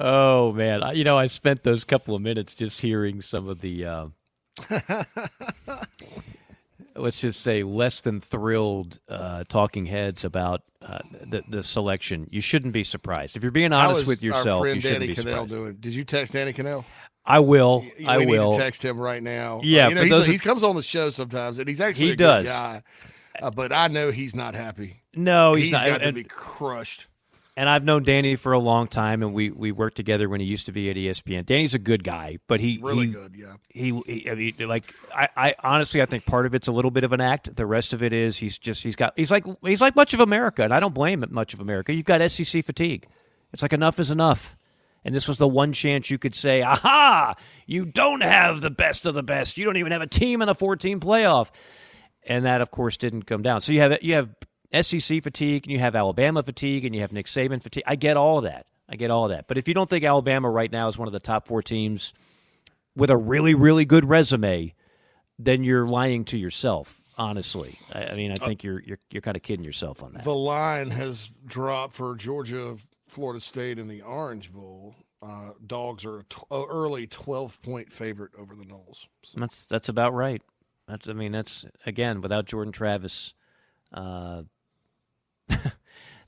Oh, man. I, you know, I spent those couple of minutes just hearing some of the, uh, let's just say, less than thrilled uh, talking heads about uh, the, the selection. You shouldn't be surprised. If you're being honest with yourself, you shouldn't Danny be Cannell surprised. Doing? Did you text Danny Cannell? I will. You, you I will. Need to text him right now. Yeah. Uh, you know, he's, he comes on the show sometimes, and he's actually he a does. good guy. Uh, but I know he's not happy. No, he's, he's not. He's got and, to be crushed. And I've known Danny for a long time, and we, we worked together when he used to be at E S P N. Danny's a good guy, but he really he, good, yeah. He, he, I mean, like I, I honestly, I think part of it's a little bit of an act. The rest of it is he's just he's got he's like he's like much of America, and I don't blame much of America. You've got S E C fatigue. It's like enough is enough, and this was the one chance you could say, "Aha! You don't have the best of the best. You don't even have a team in a four-team playoff," and that, of course, didn't come down. So you have you have. S E C fatigue, and you have Alabama fatigue, and you have Nick Saban fatigue. I get all of that. I get all of that. But if you don't think Alabama right now is one of the top four teams with a really, really good resume, then you're lying to yourself. honestly. I, I mean, I think uh, you're you're you're kind of kidding yourself on that. The line has dropped for Georgia, Florida State in the Orange Bowl. Uh, dogs are a t- early twelve-point favorite over the Noles. So. That's that's about right. That's I mean, that's, again, without Jordan Travis, uh,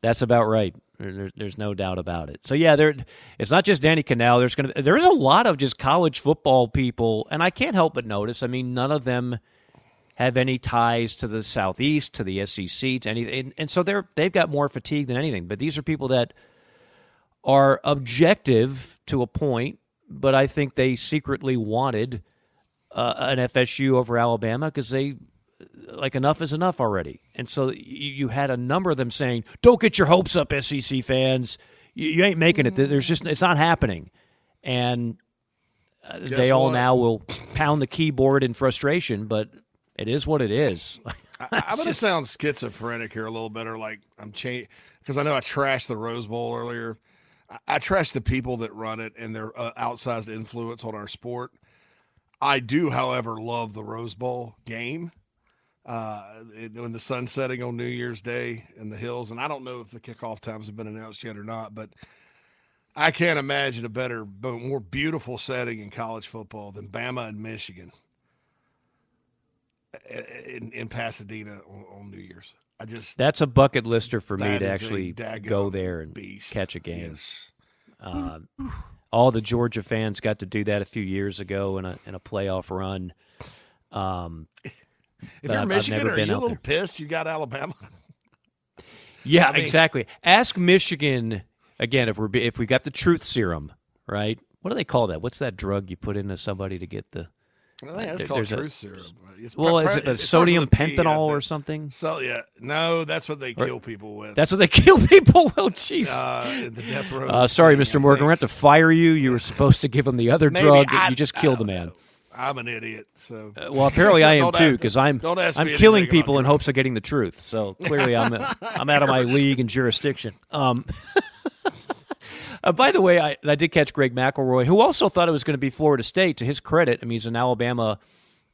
that's about right. There, there's no doubt about it. So, yeah, there. It's not just Danny Canal. There's gonna there is a lot of just college football people, and I can't help but notice. I mean, none of them have any ties to the Southeast, to the S E C, to anything, and, and so they're they've got more fatigue than anything. But these are people that are objective to a point, but I think they secretly wanted uh, an F S U over Alabama because they. Like, enough is enough already. And so you, you had a number of them saying, don't get your hopes up, S E C fans. You, you ain't making it. There's just, it's not happening. And uh, they all what? now will pound the keyboard in frustration, but it is what it is. I, I'm going to sound schizophrenic here a little bit, or like I'm changing, because I know I trashed the Rose Bowl earlier. I, I trashed the people that run it and their uh, outsized influence on our sport. I do, however, love the Rose Bowl game. Uh, it, when the sun's setting on New Year's Day in the hills, and I don't know if the kickoff times have been announced yet or not, but I can't imagine a better, more beautiful setting in college football than Bama and Michigan in, in Pasadena on, on New Year's. I just that's a bucket lister for me to actually go there and beast. catch a game. Yes. Uh, all the Georgia fans got to do that a few years ago in a in a playoff run. Um. If you're Michigan, are you a little pissed you got Alabama? Yeah, I mean, exactly. Ask Michigan, again, if we're if we got the truth serum, right? What do they call that? What's that drug you put into somebody to get the – I think it's called truth serum. It's well, pre- is it a sodium pentanol or something? So, yeah. No, that's what they kill people with. That's what they kill people with? Oh, jeez. Uh, the death row. Uh, sorry, Mister Morgan, we're going to have to fire you. You were supposed to give him the other drug. You just killed the man. I'm an idiot. So uh, well, apparently I am too, because I'm I'm killing people in hopes of getting the truth. So clearly I'm I'm out of my league and jurisdiction. Um, uh, by the way, I, I did catch Greg McElroy, who also thought it was going to be Florida State. To his credit, I mean, he's an Alabama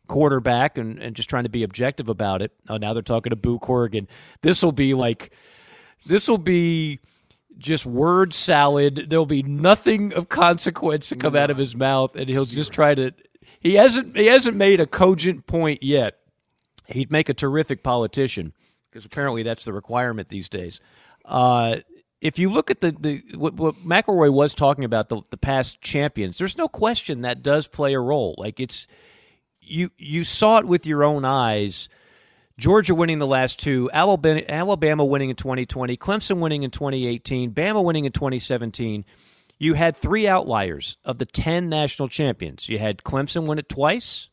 quarterback and, and just trying to be objective about it. Oh, now they're talking to Boo Corrigan. This will be like this will be. Just word salad. There'll be nothing of consequence to come no, out of his mouth, and he'll zero. just try to. He hasn't. He hasn't made a cogent point yet. He'd make a terrific politician because apparently that's the requirement these days. Uh, if you look at the the what, what McElroy was talking about the the past champions, there's no question that does play a role. Like it's you you saw it with your own eyes. Georgia winning the last two, Alabama, Alabama winning in twenty twenty, Clemson winning in twenty eighteen, Bama winning in twenty seventeen. You had three outliers of the ten national champions. You had Clemson win it twice,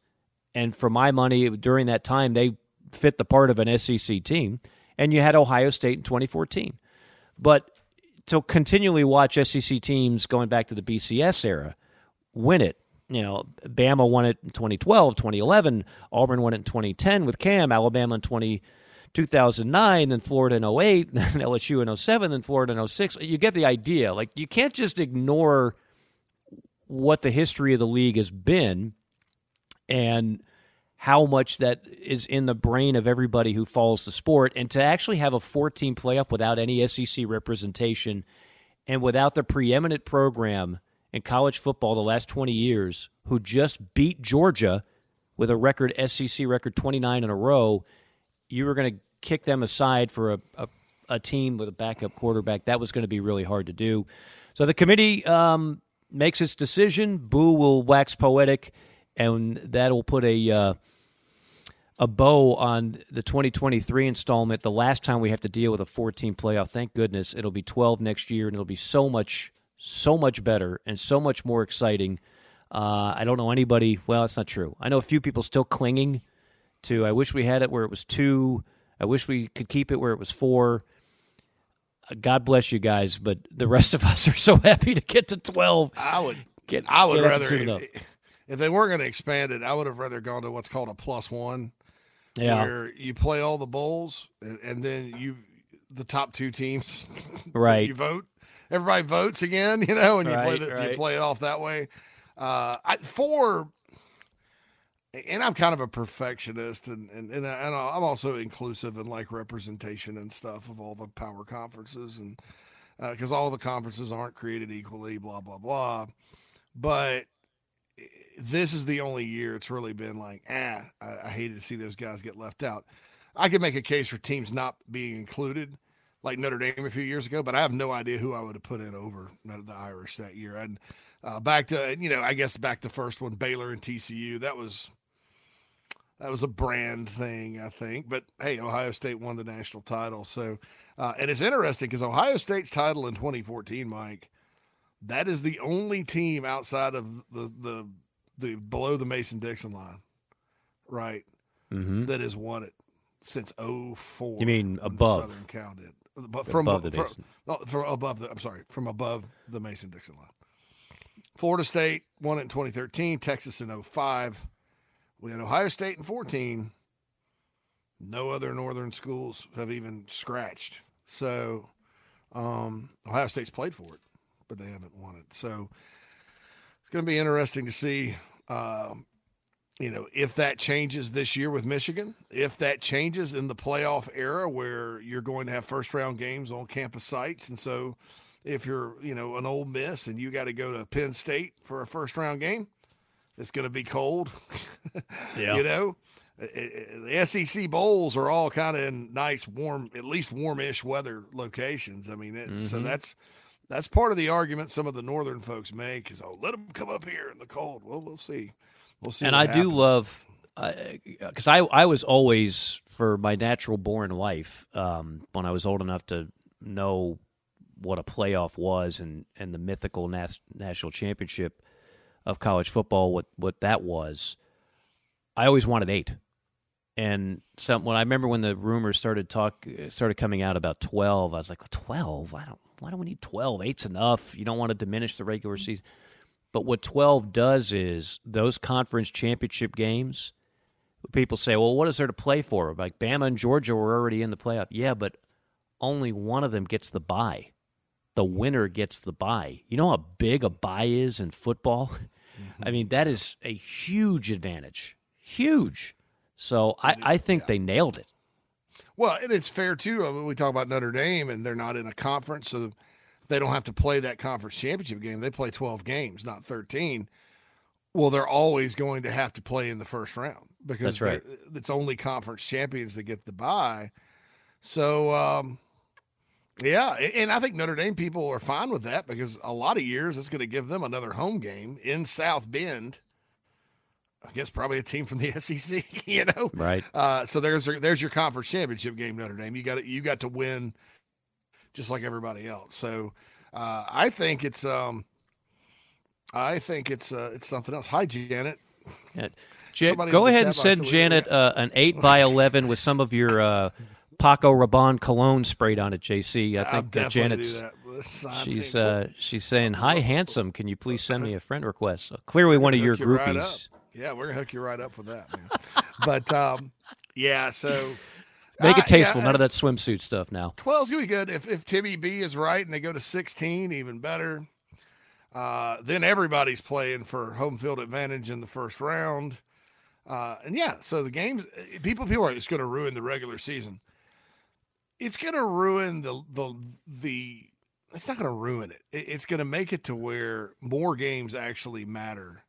and for my money, during that time, they fit the part of an S E C team, and you had Ohio State in twenty fourteen. But to continually watch S E C teams going back to the B C S era win it, you know, Bama won it in twenty twelve, twenty eleven. Auburn won it in twenty ten with Cam. Alabama in two thousand nine, then Florida in oh eight, then L S U in oh seven, then Florida in oh six. You get the idea. Like, you can't just ignore what the history of the league has been and how much that is in the brain of everybody who follows the sport. And to actually have a four-team playoff without any S E C representation and without the preeminent program in college football the last twenty years, who just beat Georgia with a record S E C record twenty-nine in a row, you were going to kick them aside for a, a, a team with a backup quarterback. That was going to be really hard to do. So the committee um, makes its decision. Boo will wax poetic, and that will put a uh, a bow on the twenty twenty-three installment, the last time we have to deal with a four-team playoff. Thank goodness. It'll be twelve next year, and it'll be so much so much better and so much more exciting. Uh, I don't know anybody. Well, that's not true. I know a few people still clinging to, I wish we had it where it was two. I wish we could keep it where it was four. Uh, God bless you guys, but the rest of us are so happy to get to twelve. I would get, I would get rather, if, if they were going to expand it, I would have rather gone to what's called a plus one. Yeah. Where you play all the bowls and, and then you, the top two teams, right. You vote. Everybody votes again, you know, and you, right, play the, right. you play it off that way. Uh, I, four, and I'm kind of a perfectionist, and and, and, I, and I'm also inclusive in like representation and stuff of all the power conferences, and because uh, all the conferences aren't created equally, blah, blah, blah. But this is the only year it's really been like, ah, I, I hated to see those guys get left out. I could make a case for teams not being included, like Notre Dame a few years ago, but I have no idea who I would have put in over the Irish that year. And uh, back to, you know, I guess back to the first one, Baylor and T C U, that was that was a brand thing, I think. But, hey, Ohio State won the national title. So, uh, and it's interesting because Ohio State's title in twenty fourteen, Mike, that is the only team outside of the the, the below the Mason-Dixon line, right, mm-hmm. that has won it since oh four. You mean above? Southern Cal did. But from above the Mason. From, from above the, I'm sorry, from above the Mason-Dixon line. Florida State won it in twenty thirteen, Texas in oh five. We had Ohio State in fourteen. No other northern schools have even scratched. So um, Ohio State's played for it, but they haven't won it. So it's going to be interesting to see, uh, you know, if that changes this year with Michigan, if that changes in the playoff era where you're going to have first-round games on campus sites. And so if you're, you know, an Ole Miss and you got to go to Penn State for a first-round game, it's going to be cold. Yeah. You know, the S E C bowls are all kind of in nice, warm, at least warm-ish weather locations. I mean, it, mm-hmm. so that's that's part of the argument some of the northern folks make is, oh, let them come up here in the cold. Well, we'll see. We'll see. And I happens. do love because uh, I I was always, for my natural-born life, um, when I was old enough to know what a playoff was and, and the mythical nas- national championship of college football, what, what that was, I always wanted eight. And some, when I remember when the rumors started talk started coming out about twelve, I was like, twelve? I don't. Why do we need twelve? Eight's enough. You don't want to diminish the regular season. But what twelve does is those conference championship games, people say, well, what is there to play for? Like Bama and Georgia were already in the playoff. Yeah, but only one of them gets the bye. The winner gets the bye. You know how big a bye is in football? Mm-hmm. I mean, that is a huge advantage. Huge. So I, I think yeah. they nailed it. Well, and it's fair, too. I mean, we talk about Notre Dame, and they're not in a conference, so they don't have to play that conference championship game. They play twelve games, not thirteen. Well, they're always going to have to play in the first round because That's right. it's only conference champions that get the bye. So, um, yeah, and I think Notre Dame people are fine with that because a lot of years it's going to give them another home game in South Bend. I guess probably a team from the S E C, you know, right? Uh, so there's there's your conference championship game, Notre Dame. You got to, you got to win, just like everybody else. So uh, I think it's um, I think it's uh, it's something else. Hi, Janet. Yeah. J- go ahead and send Janet uh, an eight by eleven with some of your uh, Paco Rabanne cologne sprayed on it. J C, I think that Janet's. Do that. She's uh, she's saying, "Hi, handsome. Can you please send me a friend request?" So clearly, one of your you groupies. Right Yeah, we're going to hook you right up with that, man. But, um, yeah, so. Make it tasteful. Uh, yeah, none of that swimsuit stuff now. twelve is going to be good. If if Timmy B is right and they go to sixteen, even better. Uh, then everybody's playing for home field advantage in the first round. Uh, and, yeah, so the games, people people are it's going to ruin the regular season. It's going to ruin the the the – it's not going to ruin it. it. It's going to make it to where more games actually matter.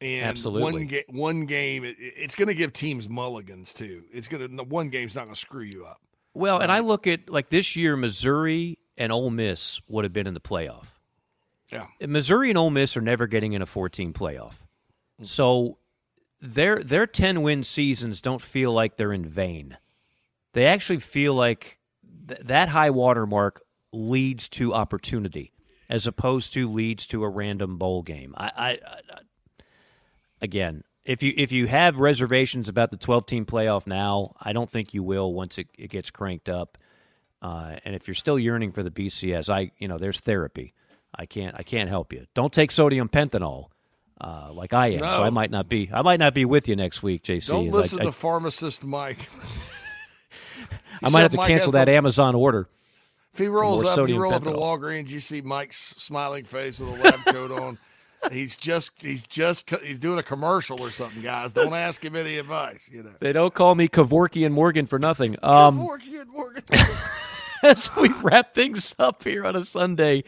And Absolutely. one, ga- one game, it, it's going to give teams mulligans too. It's going to one game's not going to screw you up. Well, and I look at like this year, Missouri and Ole Miss would have been in the playoff. Yeah, Missouri and Ole Miss are never getting in a four-team playoff, mm-hmm. so their their ten-win seasons don't feel like they're in vain. They actually feel like th- that high water mark leads to opportunity, as opposed to leads to a random bowl game. I. I, I Again, if you if you have reservations about the twelve-team playoff now, I don't think you will once it, it gets cranked up. Uh, and if you're still yearning for the B C S, I you know there's therapy. I can't I can't help you. Don't take sodium pentanol uh, like I am. No. So I might not be I might not be with you next week, J C. Don't listen like, to I, pharmacist Mike. I might have to Mike cancel that the, Amazon order. If he rolls up, you roll pentanol. Up to Walgreens, you see Mike's smiling face with a lab coat on. he's just he's just he's doing a commercial or something, guys. Don't ask him any advice. You know, they don't call me Kevorkian and Morgan for nothing. Um, Kevorkian and Morgan. As we wrap things up here on a Sunday,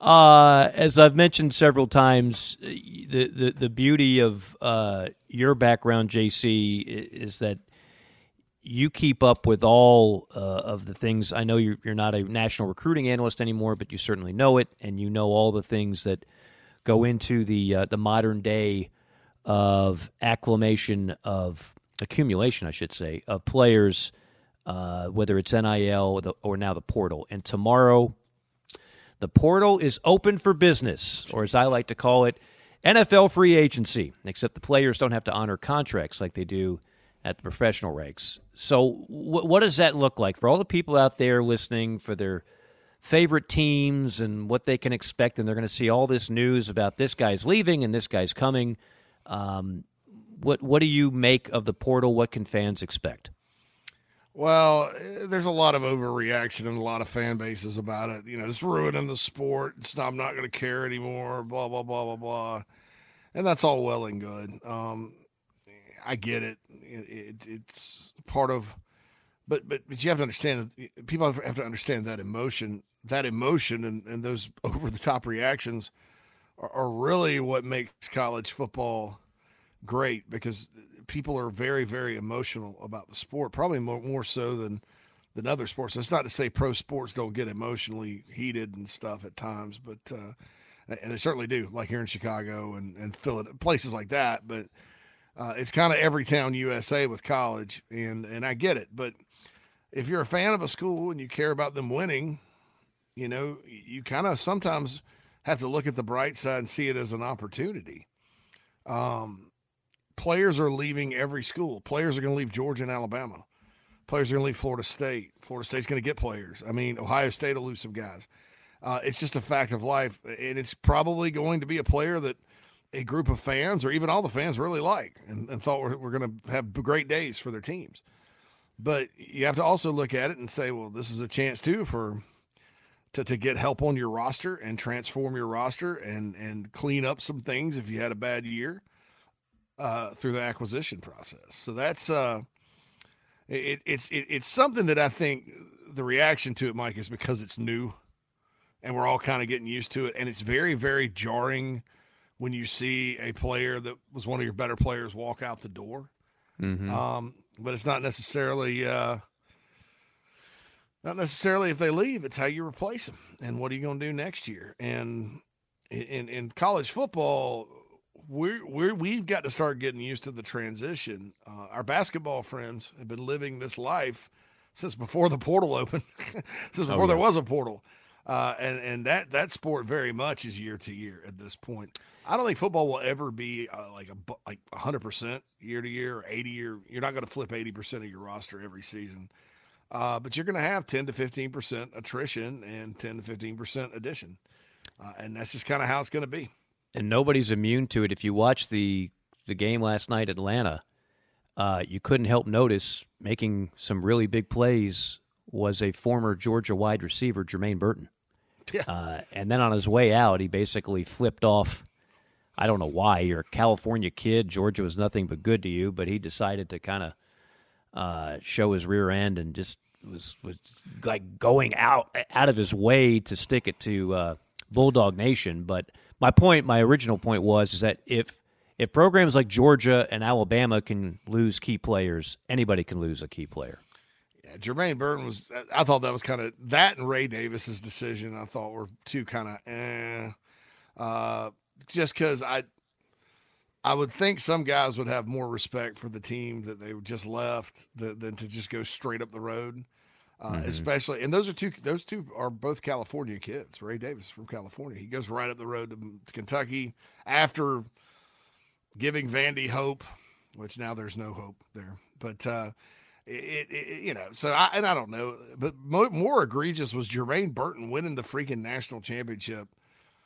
uh, as I've mentioned several times, the the, the beauty of uh, your background, J C, is that you keep up with all uh, of the things. I know you're, you're not a national recruiting analyst anymore, but you certainly know it, and you know all the things that go into the uh, the modern day of acclimation, of accumulation, I should say, of players, uh, whether it's N I L or, the, or now the portal. And tomorrow, the portal is open for business, or as I like to call it, N F L free agency, except the players don't have to honor contracts like they do at the professional ranks. So wh- what does that look like for all the people out there listening, for their favorite teams and what they can expect? And they're going to see all this news about this guy's leaving and this guy's coming. Um, what what do you make of the portal? What can fans expect? Well, there's a lot of overreaction and a lot of fan bases about it. You know, it's ruining the sport. It's not, I'm not going to care anymore, blah, blah, blah, blah, blah. And that's all well and good. Um, I get it. It, it. It's part of, but, but but you have to understand. People have to understand that emotion, that emotion, and, and those over the top reactions are, are really what makes college football great, because people are very, very emotional about the sport, probably more, more so than than other sports. That's not to say pro sports don't get emotionally heated and stuff at times, but uh, and they certainly do, like here in Chicago and and Philadelphia, places like that, but. Uh, it's kind of every town U S A with college, and, and I get it. But if you're a fan of a school and you care about them winning, you know, you kind of sometimes have to look at the bright side and see it as an opportunity. Um, players are leaving every school. Players are going to leave Georgia and Alabama. Players are going to leave Florida State. Florida State's going to get players. I mean, Ohio State will lose some guys. Uh, it's just a fact of life, and it's probably going to be a player that a group of fans, or even all the fans, really like and, and thought we're, we're going to have great days for their teams. But you have to also look at it and say, well, this is a chance too for to, to get help on your roster and transform your roster and, and clean up some things if you had a bad year uh, through the acquisition process. So that's uh, it, it's it, it's something that I think the reaction to it, Mike, is because it's new and we're all kind of getting used to it, and it's very, very jarring when you see a player that was one of your better players walk out the door. Mm-hmm. Um, but it's not necessarily, uh, not necessarily if they leave, it's how you replace them. And what are you going to do next year? And in, in college football, we're, we're, we've got to start getting used to the transition. Uh, our basketball friends have been living this life since before the portal opened, since before oh, yeah. there was a portal. Uh, and, and that, that sport very much is year to year at this point. I don't think football will ever be uh, like a, like a hundred percent year to year, or eighty year. You're not going to flip eighty percent of your roster every season. Uh, but you're going to have ten to fifteen percent attrition and ten to fifteen percent addition. Uh, and that's just kind of how it's going to be. And nobody's immune to it. If you watch the, the game last night, Atlanta, uh, you couldn't help notice making some really big plays was a former Georgia wide receiver, Jermaine Burton. Yeah. Uh, and then on his way out, he basically flipped off. I don't know why. You're a California kid. Georgia was nothing but good to you, but he decided to kind of uh, show his rear end and just was was like going out out of his way to stick it to uh, Bulldog Nation. But my point, my original point was, is that if if programs like Georgia and Alabama can lose key players, anybody can lose a key player. Jermaine Burton was, I thought that was kind of, that and Ray Davis's decision, I thought were two kind of, eh. Uh, just because I, I would think some guys would have more respect for the team that they just left than, than to just go straight up the road, uh, mm-hmm. especially. And those are two, those two are both California kids. Ray Davis from California. He goes right up the road to Kentucky after giving Vandy hope, which now there's no hope there. But, uh, It, it, you know, so I, and I don't know, but more, more egregious was Jermaine Burton winning the freaking national championship.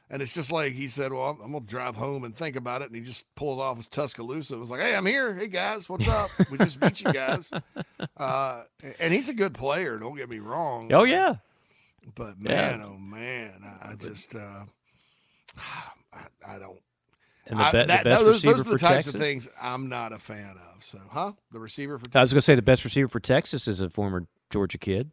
And it's just like he said, well, I'm, I'm going to drive home and think about it. And he just pulled off his Tuscaloosa and was like, hey, I'm here. Hey, guys, what's up? We just beat you guys. Uh, and he's a good player. Don't get me wrong. Oh, yeah. But man, yeah. oh, man, I, I just, uh, I, I don't, And the, be, I, that, the best those, receiver those are the for types Texas? Of things I'm not a fan of. So, huh? The receiver for Texas. I was going to say the best receiver for Texas is a former Georgia kid,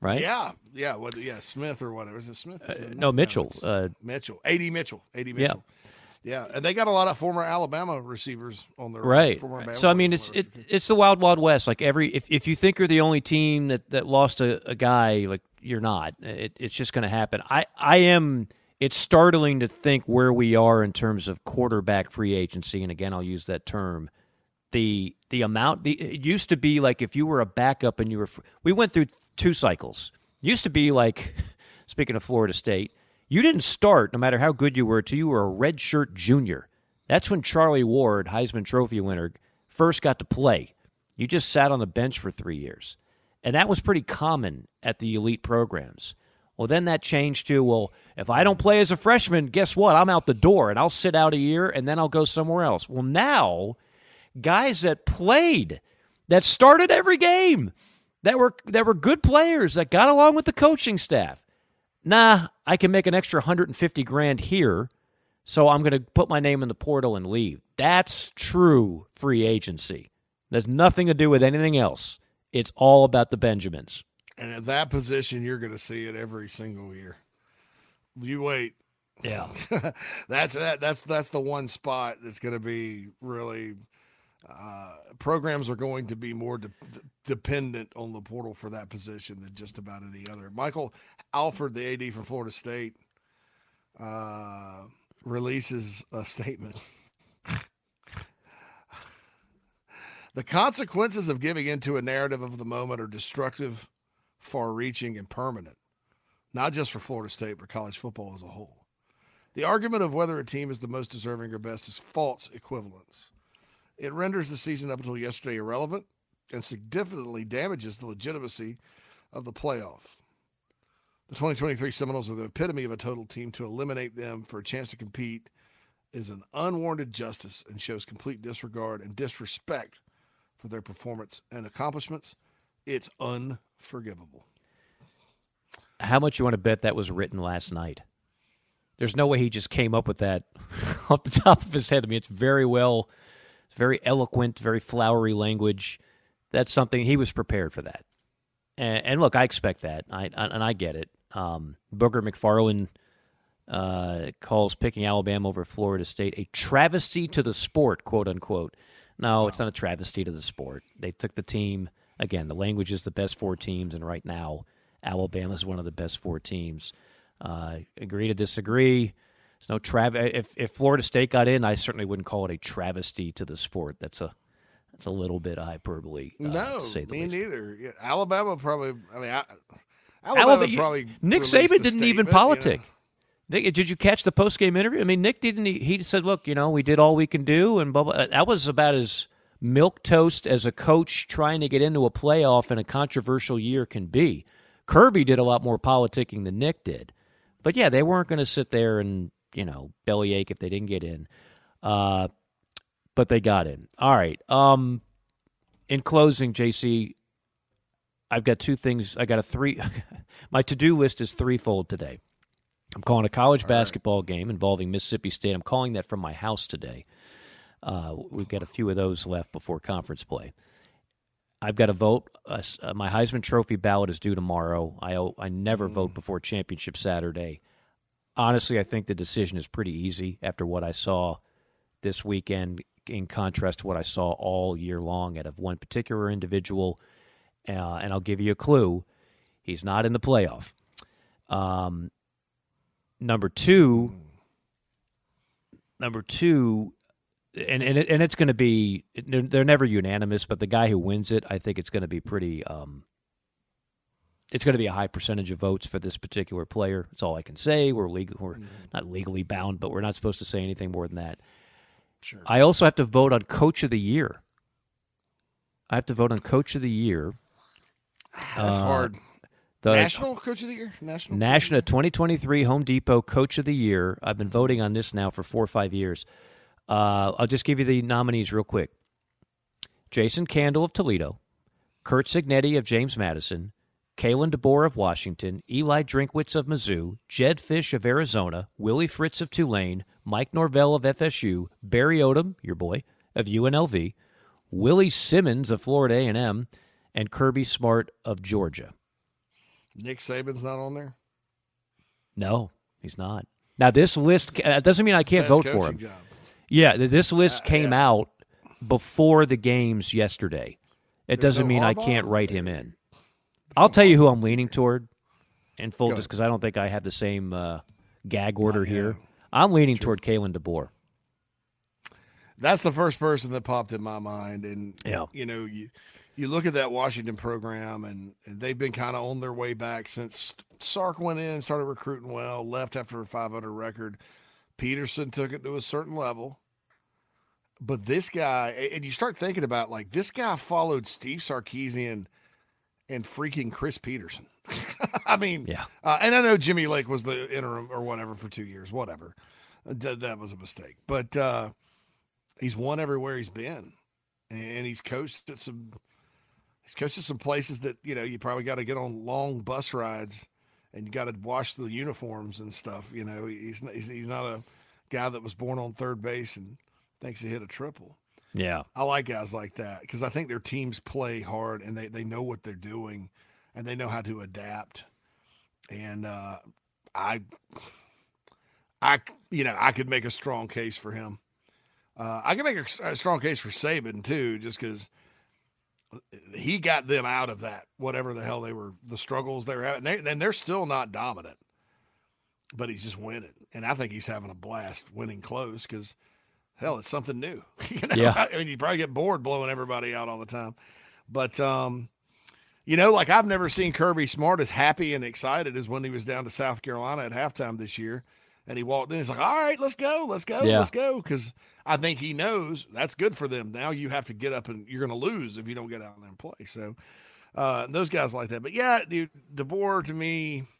right? Yeah. Yeah. What, yeah. Smith or whatever. Is it Smith? Is it uh, no, Mitchell. No, uh, Mitchell. A D. Mitchell. A D. Mitchell. Yeah. Yeah, and they got a lot of former Alabama receivers on their right. Alabama so I mean, it's it, it's the wild, wild west. Like every if, if you think you're the only team that, that lost a, a guy, like you're not. It, it's just going to happen. I, I am. It's startling to think where we are in terms of quarterback free agency. And again, I'll use that term. The the amount the it used to be like if you were a backup and you were we went through two cycles. It used to be like speaking of Florida State. You didn't start, no matter how good you were, till you were a redshirt junior. That's when Charlie Ward, Heisman Trophy winner, first got to play. You just sat on the bench for three years. And that was pretty common at the elite programs. Well, then that changed to, well, if I don't play as a freshman, guess what? I'm out the door, and I'll sit out a year, and then I'll go somewhere else. Well, now, guys that played, that started every game, that were that were good players, that got along with the coaching staff, nah, I can make an extra one hundred fifty grand here, so I'm going to put my name in the portal and leave. That's true free agency. There's nothing to do with anything else. It's all about the Benjamins. And at that position, you're going to see it every single year. You wait. Yeah. that's that, that's that's the one spot that's going to be really uh, – programs are going to be more de- dependent on the portal for that position than just about any other. Michael – Alford, the A D from Florida State, uh, releases a statement. The consequences of giving into a narrative of the moment are destructive, far-reaching, and permanent, not just for Florida State, but college football as a whole. The argument of whether a team is the most deserving or best is false equivalence. It renders the season up until yesterday irrelevant and significantly damages the legitimacy of the playoff. The twenty twenty-three Seminoles are the epitome of a total team. To eliminate them for a chance to compete is an unwarranted injustice and shows complete disregard and disrespect for their performance and accomplishments. It's unforgivable. How much you want to bet that was written last night? There's no way he just came up with that off the top of his head. I mean, it's very well, it's very eloquent, very flowery language. That's something he was prepared for that. And, and look, I expect that, I, I, and I get it. Um, Booger McFarland uh, calls picking Alabama over Florida State a travesty to the sport, quote unquote. No, wow. It's not a travesty to the sport. They took the team. Again, the language is the best four teams, and right now Alabama is one of the best four teams. Uh, agree to disagree. There's no trav. If if Florida State got in, I certainly wouldn't call it a travesty to the sport. That's a It's a little bit hyperbole. Uh, no, to say the me least. Neither. Yeah, Alabama probably. I mean, I, Alabama, Alabama probably. Nick Saban didn't even politic. You know? Nick, did you catch the post-game interview? I mean, Nick didn't. He, he said, "Look, you know, we did all we can do," and blah, blah. That was about as milquetoast as a coach trying to get into a playoff in a controversial year can be. Kirby did a lot more politicking than Nick did, but yeah, they weren't going to sit there and you know bellyache if they didn't get in. Uh, But they got in. All right. Um, in closing, J C, I've got two things. I got a three. My to-do list is threefold today. I'm calling a college basketball game involving Mississippi State. I'm calling that from my house today. Uh, we've got a few of those left before conference play. I've got to vote. Uh, my Heisman Trophy ballot is due tomorrow. I I never mm. vote before championship Saturday. Honestly, I think the decision is pretty easy after what I saw this weekend, in contrast to what I saw all year long out of one particular individual. Uh, and I'll give you a clue. He's not in the playoff. Um, number two, number two, and, and, it, and it's going to be, they're, they're never unanimous, but the guy who wins it, I think it's going to be pretty, um, it's going to be a high percentage of votes for this particular player. That's all I can say. We're legal, we're not legally bound, but we're not supposed to say anything more than that. Sure. I also have to vote on Coach of the Year. I have to vote on Coach of the Year. That's uh, hard. The National Coach of the Year? National, National twenty twenty-three Home Depot Coach of the Year. I've been voting on this now for four or five years. Uh, I'll just give you the nominees real quick. Jason Candle of Toledo, Kurt Cignetti of James Madison, Kalen DeBoer of Washington, Eli Drinkwitz of Mizzou, Jed Fish of Arizona, Willie Fritz of Tulane, Mike Norvell of F S U, Barry Odom, your boy, of U N L V, Willie Simmons of Florida A and M, and Kirby Smart of Georgia. Nick Saban's not on there? No, he's not. Now, this list uh, doesn't mean I can't vote for him. Job. Yeah, this list uh, came yeah. out before the games yesterday. It There's doesn't no mean Harbaugh? I can't write him in. I'll tell you who I'm leaning toward, in full, just because I don't think I have the same uh, gag order here. I'm leaning True. toward Kalen DeBoer. That's the first person that popped in my mind. And, yeah. you know, you you look at that Washington program, and they've been kind of on their way back since Sark went in, started recruiting well, left after a five hundred record. Peterson took it to a certain level. But this guy, and you start thinking about, like, this guy followed Steve Sarkeesian and freaking Chris Peterson. I mean, yeah. uh, and I know Jimmy Lake was the interim or whatever for two years, whatever. D- that was a mistake. But uh, he's won everywhere he's been. And he's coached at some he's coached at some places that, you know, you probably got to get on long bus rides and you got to wash the uniforms and stuff. You know, he's not, he's, he's not a guy that was born on third base and thinks he hit a triple. Yeah. I like guys like that because I think their teams play hard and they, they know what they're doing and they know how to adapt. And uh, I, I, you know, I could make a strong case for him. Uh, I can make a, a strong case for Saban too, just because he got them out of that, whatever the hell they were, the struggles they were having. And, they, and they're still not dominant, but he's just winning. And I think he's having a blast winning close because hell, it's something new. You know? Yeah. I mean, you probably get bored blowing everybody out all the time. But, um, you know, like I've never seen Kirby Smart as happy and excited as when he was down to South Carolina at halftime this year. And he walked in. He's like, all right, let's go, let's go, yeah. let's go. Because I think he knows that's good for them. Now you have to get up and you're going to lose if you don't get out there and play. So uh, those guys like that. But, yeah, dude, DeBoer to me –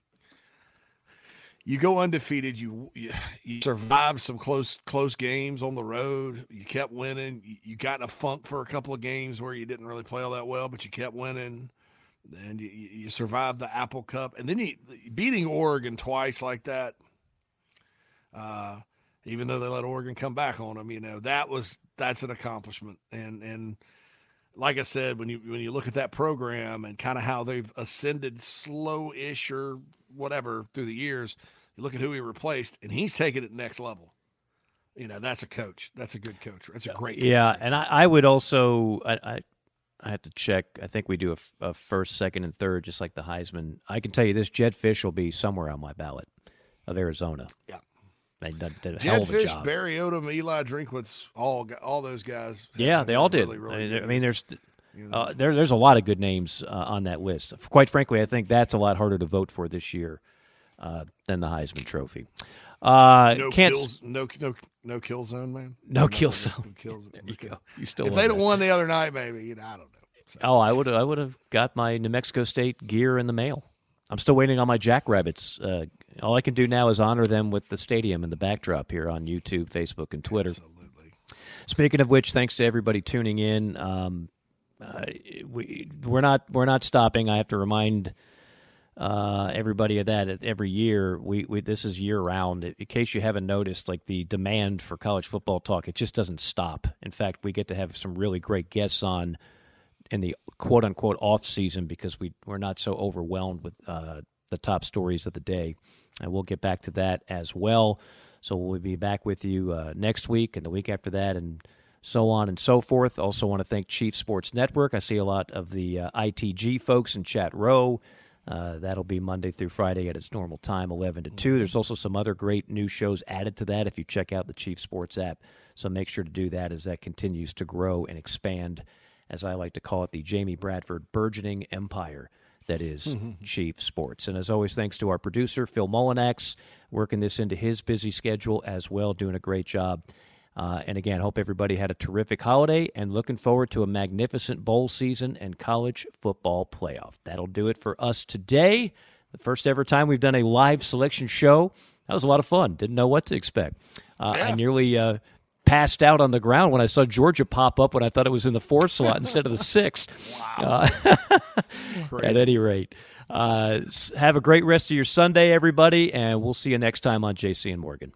you go undefeated. You, you you survived some close close games on the road. You kept winning. You, you got in a funk for a couple of games where you didn't really play all that well, but you kept winning, and you, you survived the Apple Cup. And then you beating Oregon twice like that. Uh, even though they let Oregon come back on them, you know that was that's an accomplishment. And and like I said, when you when you look at that program and kind of how they've ascended slow-ish or whatever through the years, you look at who he replaced, and he's taking it next level. You know, that's a coach. That's a good coach. That's a great coach. Yeah, and I, I would also I, – I, I have to check. I think we do a, a first, second, and third, just like the Heisman. I can tell you this, Jed Fish will be somewhere on my ballot of Arizona. Yeah. They did, did a Jed hell of a Fish, job. Barry Odom, Eli Drinkwitz, all all those guys. Yeah, they, they all did. Really, really I, mean, I mean, there's uh, there, there's a lot of good names uh, on that list. Quite frankly, I think that's a lot harder to vote for this year uh, than the Heisman Trophy. Uh, no, can't, kills, no, no, no kill zone, man. No, no kill zone. No kill zone. There you go. You still if they'd have won the other night, maybe, you know, I don't know. So, oh, I would I would have got my New Mexico State gear in the mail. I'm still waiting on my Jackrabbits. Uh, all I can do now is honor them with the stadium and the backdrop here on YouTube, Facebook, and Twitter. Absolutely. Speaking of which, thanks to everybody tuning in. Um, uh, we we're not we're not stopping. I have to remind uh, everybody of that every year. We, we this is year round. In case you haven't noticed, like the demand for college football talk, it just doesn't stop. In fact, we get to have some really great guests on in the quote-unquote off-season because we, we're not so overwhelmed with uh, the top stories of the day. And we'll get back to that as well. So we'll be back with you uh, next week and the week after that and so on and so forth. Also want to thank Chief Sports Network. I see a lot of the uh, I T G folks in chat row. Uh, that'll be Monday through Friday at its normal time, eleven to two. There's also some other great new shows added to that if you check out the Chief Sports app. So make sure to do that as that continues to grow and expand, as I like to call it, the Jamie Bradford burgeoning empire that is Chief Sports. And as always, thanks to our producer, Phil Mullinax, working this into his busy schedule as well, doing a great job. Uh, and again, hope everybody had a terrific holiday and looking forward to a magnificent bowl season and college football playoff. That'll do it for us today. The first ever time we've done a live selection show. That was a lot of fun. Didn't know what to expect. Uh, yeah. I nearly... Uh, passed out on the ground when I saw Georgia pop up when I thought it was in the fourth slot instead of the sixth. Wow. Uh, at any rate, uh, have a great rest of your Sunday, everybody, and we'll see you next time on J C and Morgan.